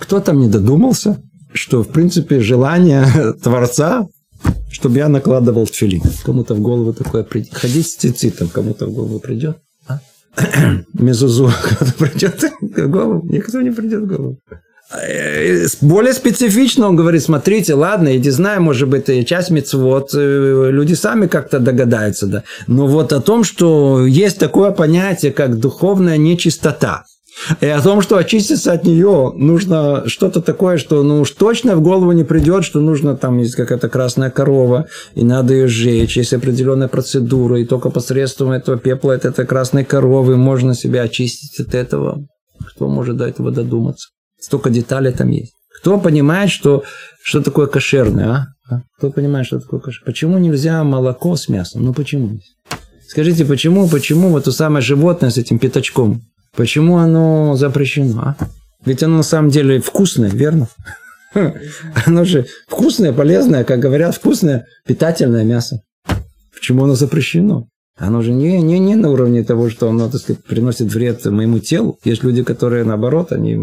Кто там не додумался, что, в принципе, желание Творца, чтобы я накладывал тфилин. Кому-то в голову такое придет. Ходить с цицитом, кому-то в голову придет. А? Мезузу кому-то придет в голову. Никто не придет в голову. Более специфично он говорит, смотрите, ладно, я не знаю, может быть, часть мицвот, люди сами как-то догадаются. Да. Но вот о том, что есть такое понятие, как духовная нечистота. И о том, что очиститься от нее нужно что-то такое, что уж точно в голову не придет, что нужно там есть какая-то красная корова, и надо ее сжечь, есть определенная процедура, и только посредством этого пепла от этой красной коровы можно себя очистить от этого. Кто может до этого додуматься? Столько деталей там есть. Кто понимает, что такое кошерное? Кто понимает, что такое кошерное? Почему нельзя молоко с мясом? Ну почему? Скажите, почему вот то самое животное с этим пятачком? Почему оно запрещено? А? Ведь оно на самом деле вкусное, верно? Оно же вкусное, полезное, как говорят, вкусное, питательное мясо. Почему оно запрещено? Оно же не на уровне того, что оно, так сказать, приносит вред моему телу. Есть люди, которые, наоборот, они,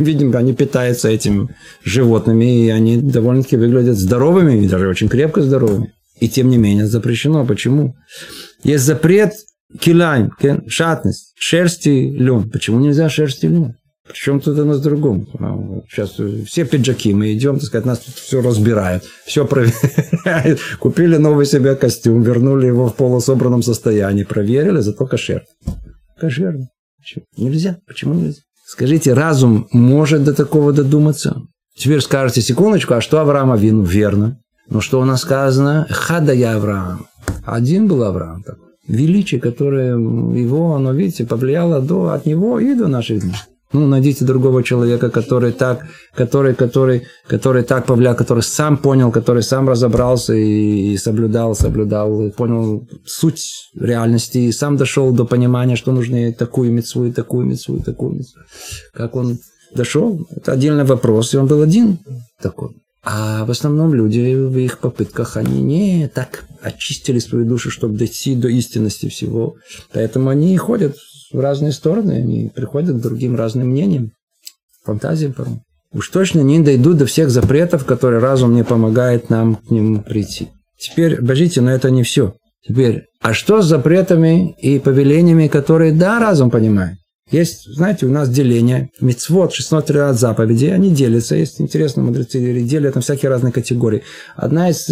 видимо, они питаются этими животными, и они довольно-таки выглядят здоровыми, и даже очень крепко здоровыми. И тем не менее запрещено. Почему? Есть запрет... Килайм, шатность, шерсть и лен. Почему нельзя шерсть и лен? Причем тут у нас другом. Сейчас все пиджаки, мы идем, так сказать, нас тут все разбирают, все проверяют. Купили новый себе костюм, вернули его в полусобранном состоянии, проверили, зато кошер. Кошерно. Нельзя. Почему нельзя? Скажите, разум может до такого додуматься? Теперь скажете, секундочку, а что Авраам Авину? Верно. Но что у нас сказано? Хада я Авраам. Один был Авраам такой. Величие, которое его, оно, видите, повлияло от него и до наших дней. Ну, найдите другого человека, который сам понял, который сам разобрался и соблюдал, и понял суть реальности, и сам дошел до понимания, что нужно и такую мицву, и такую мицву, и такую мицву. Как он дошел, это отдельный вопрос, и он был один такой. А в основном люди в их попытках, они не так очистили свою душу, чтобы дойти до истинности всего. Поэтому они ходят в разные стороны, они приходят к другим разным мнениям, фантазиям. Уж точно не дойдут до всех запретов, которые разум не помогает нам к нему прийти. Теперь, подождите, но это не все. Теперь, а что с запретами и повелениями, которые, да, разум понимает? Есть, знаете, у нас деление, мицвот, 613 заповедей, они делятся, есть интересно, мудрецы делят на всякие разные категории. Одно из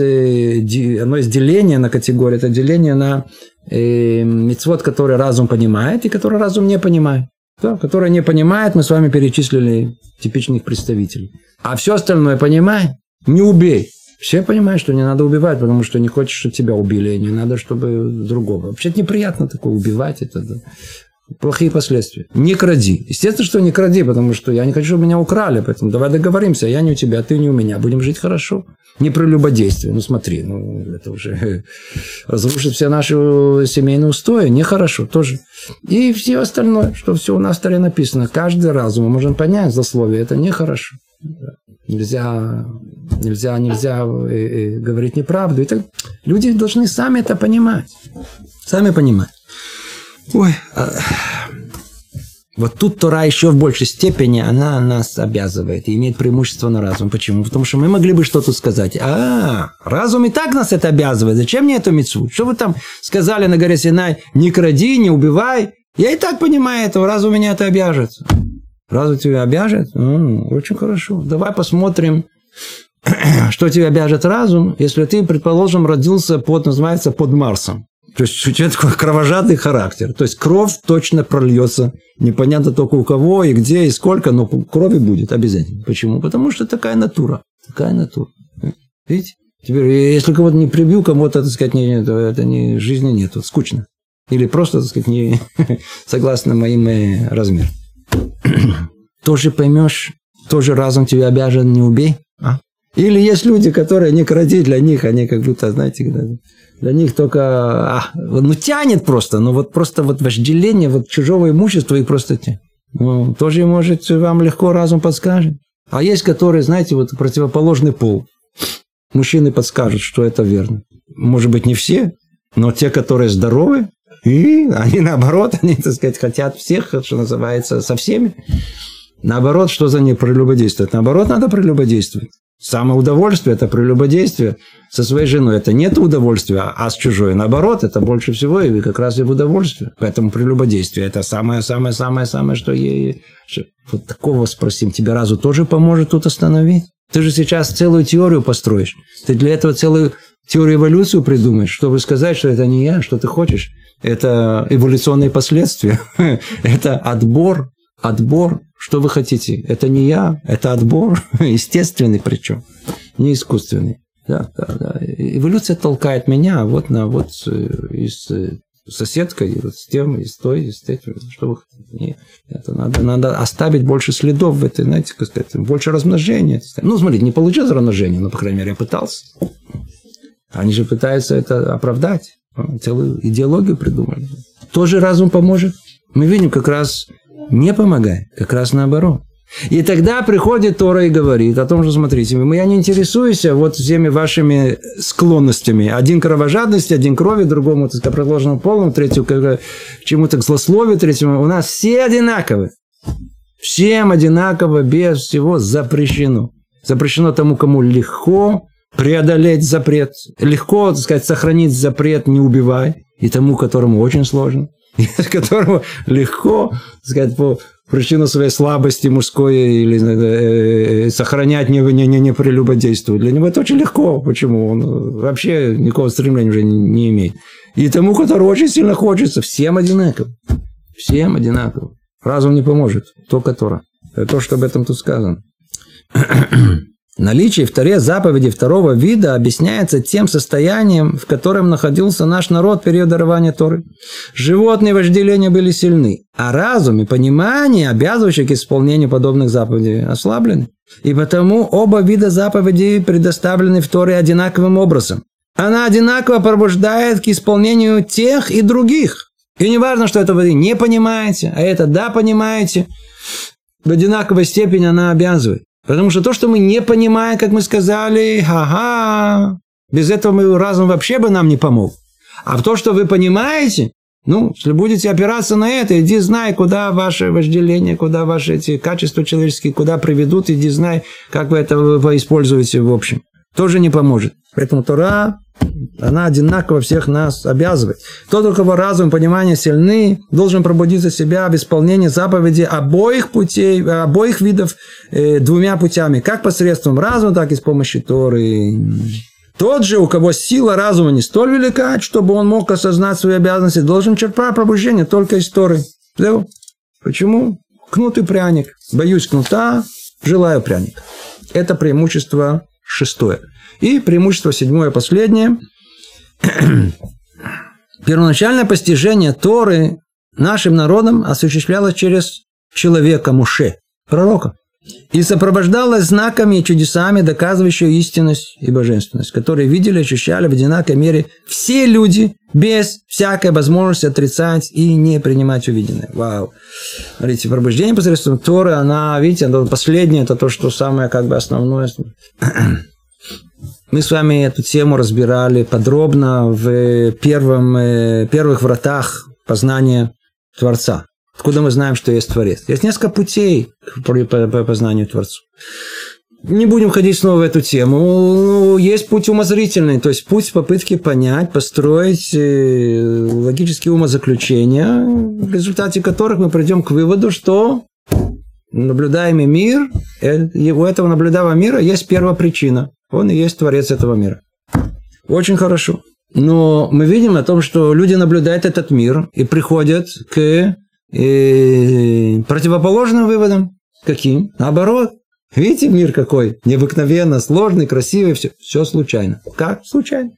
делений на категории, это деление на мицвот, который разум понимает и который разум не понимает. Да, который не понимает, мы с вами перечислили типичных представителей. А все остальное понимает, не убей. Все понимают, что не надо убивать, потому что не хочешь, чтобы тебя убили, не надо, чтобы другого. Вообще-то неприятно такое убивать, это да. Плохие последствия. Не кради. Естественно, что не кради, потому что я не хочу, чтобы меня украли. Поэтому давай договоримся. Я не у тебя, ты не у меня. Будем жить хорошо. Не прелюбодействие. Ну, смотри, это уже разрушит все наши семейные устои. Нехорошо тоже. И все остальное, что все у нас в Торе написано. Каждый раз мы можем понять засловие. Это нехорошо. Нельзя говорить неправду. Итак, люди должны сами это понимать. Сами понимать. Ой, вот тут Тора еще в большей степени, она нас обязывает и имеет преимущество на разум. Почему? Потому что мы могли бы что-то сказать. Разум и так нас это обязывает. Зачем мне эту мицву? Что вы там сказали на горе Синай? Не кради, не убивай. Я и так понимаю этого. Разум меня это обяжет. Разум тебя обяжет? Очень хорошо. Давай посмотрим, что тебя обяжет разум, если ты, предположим, родился под Марсом. То есть, у тебя такой кровожадный характер. То есть, кровь точно прольется. Непонятно только у кого, и где, и сколько, но крови будет обязательно. Почему? Потому что такая натура. Такая натура. Видите? Теперь, если кого-то не прибью, кому-то, так сказать, жизни нет. Скучно. Или просто, так сказать, не согласно моим размерам. Тоже поймешь, тоже разум тебя обязан, не убей. Или есть люди, которые не кради, для них, они как будто, знаете, для них только, тянет просто, вожделение чужого имущества и просто тянет. Ну, тоже, может, вам легко разум подскажет. А есть, которые, знаете, противоположный пол. Мужчины подскажут, что это верно. Может быть, не все, но те, которые здоровы, и они наоборот, так сказать, хотят всех, что называется, со всеми. Наоборот, что за не прелюбодействовать? Наоборот, надо прелюбодействовать. Самоудовольствие – это прелюбодействие со своей женой. Это нет удовольствия, а с чужой. Наоборот, это больше всего и как раз и в удовольствие. Поэтому прелюбодействие – это самое-самое-самое-самое, что ей... Вот такого спросим. Тебе разум тоже поможет тут остановить? Ты же сейчас целую теорию построишь. Ты для этого целую теорию эволюцию придумаешь, чтобы сказать, что это не я, что ты хочешь. Это эволюционные последствия. Это отбор. Что вы хотите? Это не я, это отбор, естественный причем, не искусственный. Да. Эволюция толкает меня и с соседкой, и с тем, и с той, и с этим. Что вы хотите? Нет. Это надо оставить больше следов в этой, знаете, как сказать, больше размножения. Ну, смотрите, не получилось размножение, но, по крайней мере, я пытался. Они же пытаются это оправдать. Целую идеологию придумали. Тоже разум поможет. Мы видим как раз... Не помогай, как раз наоборот. И тогда приходит Тора и говорит о том, что, смотрите, я не интересуюсь всеми вашими склонностями. Один кровожадности, один крови, другому, так сказать, предложенному полу, третьему чему-то к злословию, третьему. У нас все одинаковы. Всем одинаково, без всего запрещено. Запрещено тому, кому легко преодолеть запрет. Легко, так сказать, сохранить запрет «не убивай». И тому, которому очень сложно. Которому легко, так сказать, по причине своей слабости мужской или сохранять не прелюбодействовать. Для него это очень легко. Почему? Он вообще никакого стремления уже не имеет. И тому, который очень сильно хочется, всем одинаково. Всем одинаково. Разум не поможет. Только Тора. Это то, что об этом тут сказано. Наличие в Торе заповеди второго вида объясняется тем состоянием, в котором находился наш народ в период дарования Торы. Животные вожделения были сильны, а разум и понимание, обязывающие к исполнению подобных заповедей, ослаблены. И потому оба вида заповедей предоставлены в Торе одинаковым образом. Она одинаково пробуждает к исполнению тех и других. И не важно, что это вы не понимаете, а это да понимаете, в одинаковой степени она обязывает. Потому что то, что мы не понимаем, как мы сказали, без этого мы разум вообще бы нам не помог. А в то, что вы понимаете, если будете опираться на это, иди знай, куда ваше вожделение, куда ваши эти качества человеческие, куда приведут, иди знай, как вы это используете в общем. Тоже не поможет. Поэтому Тора, она одинаково всех нас обязывает. Тот, у кого разум и понимание сильны, должен пробудиться себя в исполнении заповеди обоих путей, обоих видов двумя путями. Как посредством разума, так и с помощью Торы. Тот же, у кого сила разума не столь велика, чтобы он мог осознать свои обязанности, должен черпать пробуждение только из Торы. Почему? Кнут и пряник. Боюсь кнута, желаю пряника. Это преимущество шестое. И преимущество седьмое, последнее. Первоначальное постижение Торы нашим народом осуществлялось через человека Моше, пророка. И сопровождалось знаками и чудесами, доказывающими истинность и божественность, которые видели, ощущали в одинаковой мере все люди, без всякой возможности отрицать и не принимать увиденное. Вау. Смотрите, пробуждение посредством Торы, она последняя, это то, что самое основное. Мы с вами эту тему разбирали подробно в первых вратах познания Творца. Откуда мы знаем, что есть Творец? Есть несколько путей по познанию Творцу. Не будем ходить снова в эту тему. Есть путь умозрительный, то есть путь попытки понять, построить логические умозаключения, в результате которых мы придем к выводу, что наблюдаемый мир, у этого наблюдаемого мира есть первопричина. Он и есть Творец этого мира. Очень хорошо. Но мы видим о том, что люди наблюдают этот мир и приходят к противоположным выводом. Каким? Наоборот. Видите, мир какой? Необыкновенно сложный, красивый. Все случайно. Как? Случайно.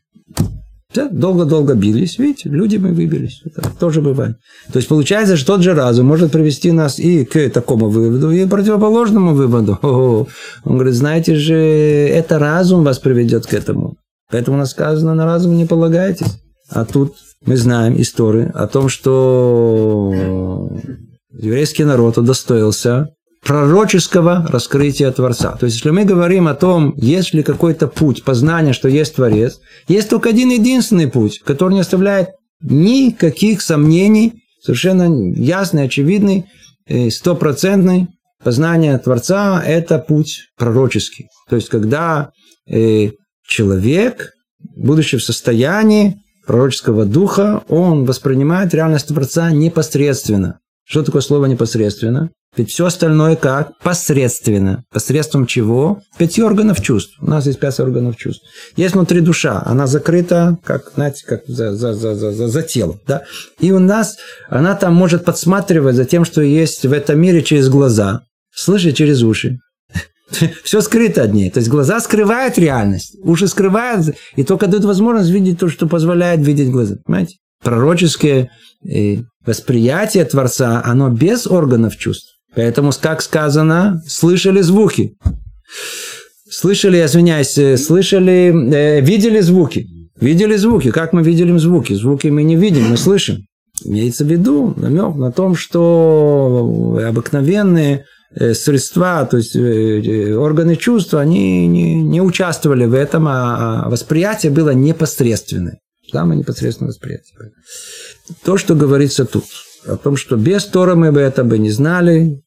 Долго-долго бились. Видите, люди мы выбились. Это тоже бывает. То есть, получается, что тот же разум может привести нас и к такому выводу, и к противоположному выводу. Он говорит, знаете же, это разум вас приведет к этому. Поэтому у нас сказано, на разум не полагайтесь. А тут мы знаем из Торы о том, что еврейский народ удостоился пророческого раскрытия Творца. То есть, если мы говорим о том, есть ли какой-то путь познания, что есть Творец, есть только один единственный путь, который не оставляет никаких сомнений, совершенно ясный, очевидный, стопроцентный. Познание Творца – это путь пророческий. То есть, когда человек, будучи в состоянии пророческого духа, он воспринимает реальность Творца непосредственно. Что такое слово непосредственно? Ведь все остальное как? Посредственно. Посредством чего? 5 органов чувств. У нас есть 5 органов чувств. Есть внутри душа. Она закрыта, как за тело. Да? И у нас она там может подсматривать за тем, что есть в этом мире через глаза, слышать через уши. Все скрыто от ней. То есть, глаза скрывают реальность, уши скрывают, и только дают возможность видеть то, что позволяет видеть глаза. Понимаете? Пророческое восприятие Творца, оно без органов чувств. Поэтому, как сказано, слышали звуки. Видели звуки. Видели звуки. Как мы видели звуки? Звуки мы не видим, мы слышим. Имеется в виду намек на том, что обыкновенные средства, то есть органы чувств, они не участвовали в этом, а восприятие было непосредственное. Самое непосредственное восприятие. То, что говорится тут, о том, что без Торы мы бы это бы не знали.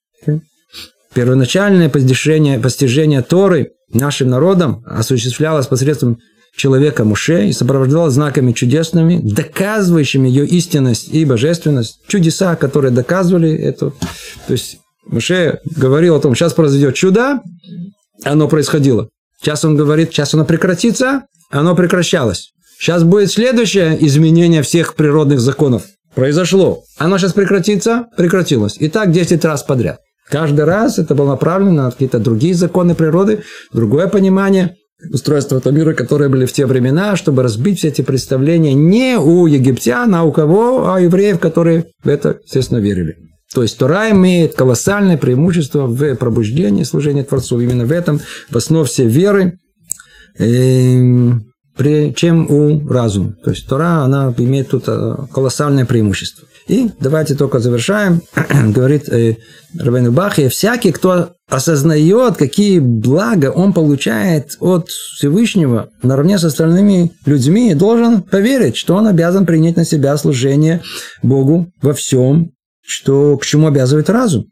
Первоначальное постижение Торы нашим народом осуществлялось посредством человека Моше и сопровождалось знаками чудесными, доказывающими ее истинность и божественность. Чудеса, которые доказывали это. То есть, Моше говорил о том, сейчас произойдет чудо, оно происходило. Сейчас он говорит, сейчас оно прекратится, оно прекращалось. Сейчас будет следующее изменение всех природных законов. Произошло. Оно сейчас прекратится, прекратилось. И так 10 раз подряд. Каждый раз это было направлено на какие-то другие законы природы, другое понимание устройства этого мира, которые были в те времена, чтобы разбить все эти представления не у египтян, а у кого, а у евреев, которые в это, естественно, верили. То есть Тора имеет колоссальное преимущество в пробуждении служения Творцу. Именно в этом в основе всей веры, чем у разума. То есть Тора, она имеет тут колоссальное преимущество. И давайте только завершаем. Говорит Рабейну Бахья: всякий, кто осознает, какие блага он получает от Всевышнего наравне с остальными людьми, должен поверить, что он обязан принять на себя служение Богу во всем, что, к чему обязывает разум.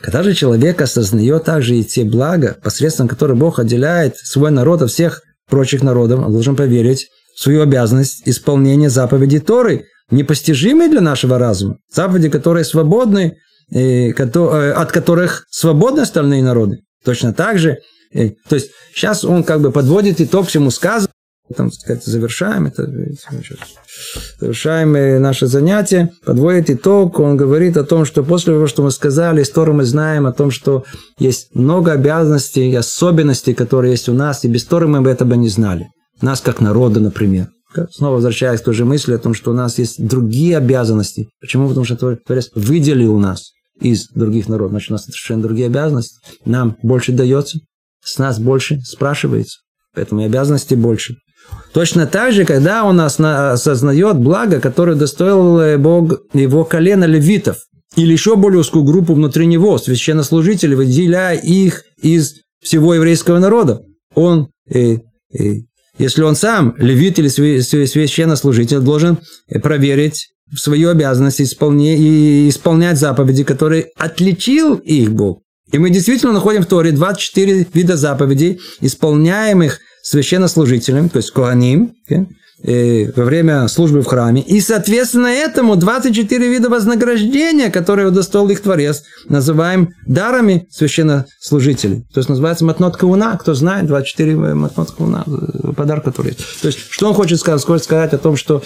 Когда же человек осознает также и те блага, посредством которых Бог отделяет свой народ от всех прочих народов, он должен поверить в свою обязанность исполнения заповедей Торы, непостижимые для нашего разума, заповеди, которые свободны, от которых свободны остальные народы. Точно так же, то есть сейчас он как бы подводит итог всему сказанному. Там, сказать, завершаем наше занятие, подводит итог, он говорит о том, что после того, что мы сказали, из Торы мы знаем о том, что есть много обязанностей и особенностей, которые есть у нас, и без Торы мы бы этого не знали. Нас как народа, например. Снова возвращаясь к той же мысли о том, что у нас есть другие обязанности. Почему? Потому что Творец выделил нас из других народов. Значит, у нас совершенно другие обязанности. Нам больше дается, с нас больше спрашивается. Поэтому и обязанностей больше. Точно так же, когда он осознает благо, которое достоил Бог его колена левитов, или еще более узкую группу внутри него, священнослужителей, выделяя их из всего еврейского народа. Он, если он сам левит или священнослужитель, должен проверить свою обязанность и исполнять заповеди, которые отличил их Бог. И мы действительно находим в Торе 24 вида заповедей, исполняемых священнослужителем, то есть Коаним, во время службы в храме. И, соответственно, этому 24 вида вознаграждения, которые удостоил их Творец, называем дарами священнослужителей. То есть, называется матнот кауна. Кто знает, 24 матнот кауна, подарка Творец. То есть, что он хочет сказать о том, что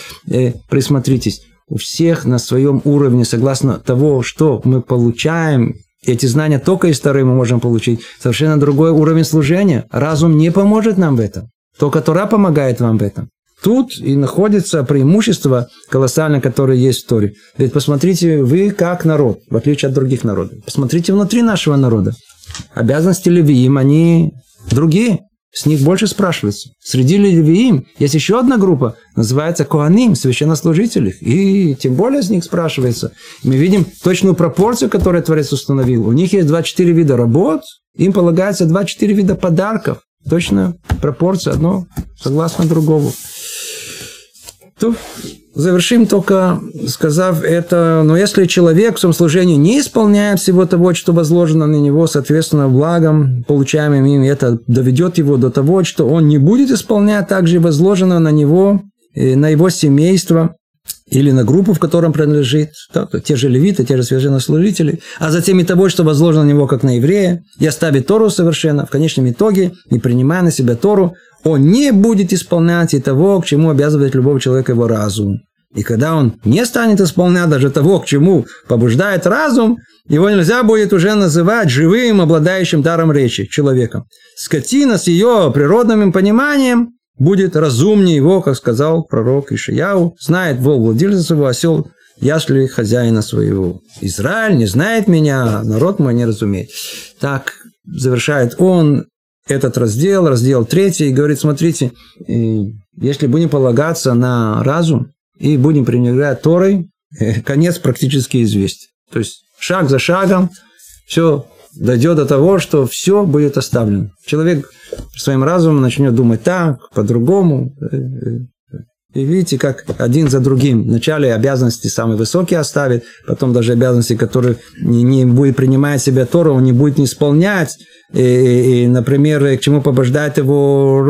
присмотритесь, у всех на своем уровне, согласно того, что мы получаем, эти знания только из Торы мы можем получить. Совершенно другой уровень служения. Разум не поможет нам в этом. Только Тора помогает вам в этом. Тут и находится преимущество колоссальное, которое есть в Торе. Ведь посмотрите, вы как народ, в отличие от других народов. Посмотрите внутри нашего народа. Обязанности левиим, они другие. С них больше спрашивается. Среди левиим есть еще одна группа, называется коаним, священнослужители. И тем более с них спрашивается. Мы видим точную пропорцию, которую Творец установил. У них есть 24 вида работ, им полагается 24 вида подарков. Точная пропорция, одно согласно другому. То завершим только, сказав это. Но если человек в своем служении не исполняет всего того, что возложено на него, соответственно, благом, получаемым им, это доведет его до того, что он не будет исполнять также возложено на него, на его семейство или на группу, в котором принадлежит, так, те же левиты, те же священнослужители, а затем и того, что возложено на него, как на еврея, и оставит Тору совершенно, в конечном итоге, не принимая на себя Тору, он не будет исполнять и того, к чему обязывает любого человека его разум. И когда он не станет исполнять даже того, к чему побуждает разум, его нельзя будет уже называть живым, обладающим даром речи, человеком. Скотина с ее природным пониманием будет разумнее его, как сказал пророк Ишияу. Знает вол владельца своего, осел ясли хозяина своего. Израиль не знает меня, народ мой не разумеет. Так завершает он этот раздел, раздел 3, и говорит: смотрите, если будем полагаться на разум и будем пренебрегать Торой, конец практически известен. То есть шаг за шагом все дойдет до того, что все будет оставлено. Человек своим разумом начнет думать так, по-другому. И видите, как один за другим. Вначале обязанности самые высокие оставит, потом даже обязанности, которые не будет принимать себя Тору, он не будет не исполнять. И, например, к чему побуждает его,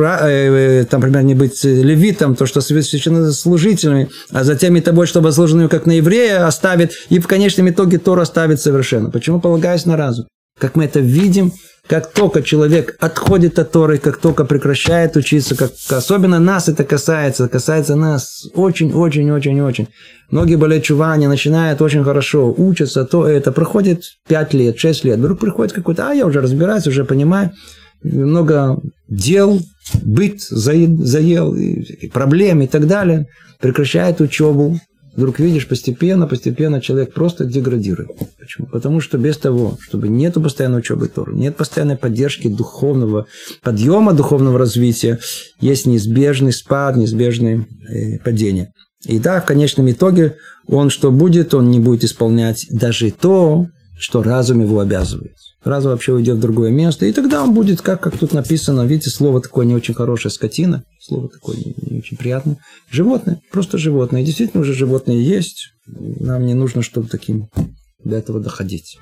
там, например, не быть левитом, то, что священнослужителями, а затем и того, что возложено как на еврея, оставит, и в конечном итоге Тору оставит совершенно. Почему полагаясь на разум? Как мы это видим, как только человек отходит от Торы, как только прекращает учиться, как особенно нас это касается нас очень. Многие болеют чува, они начинают очень хорошо учатся, то это проходит 5 лет, 6 лет. Вдруг приходит какой-то, я уже разбираюсь, уже понимаю, много дел, быт заел, и проблем и так далее. Прекращает учебу. Вдруг видишь, постепенно человек просто деградирует. Почему? Потому что без того, чтобы нету постоянной учебы Торы, нет постоянной поддержки духовного подъема, духовного развития, есть неизбежный спад, неизбежное падение. И да, в конечном итоге он что будет? Он не будет исполнять даже то, что разум его обязывает. Разум вообще уйдет в другое место, и тогда он будет, как тут написано, видите, слово такое не очень хорошее, скотина, слово такое не очень приятное, животное, просто животное. И действительно уже животные есть, нам не нужно, чтобы таким до этого доходить.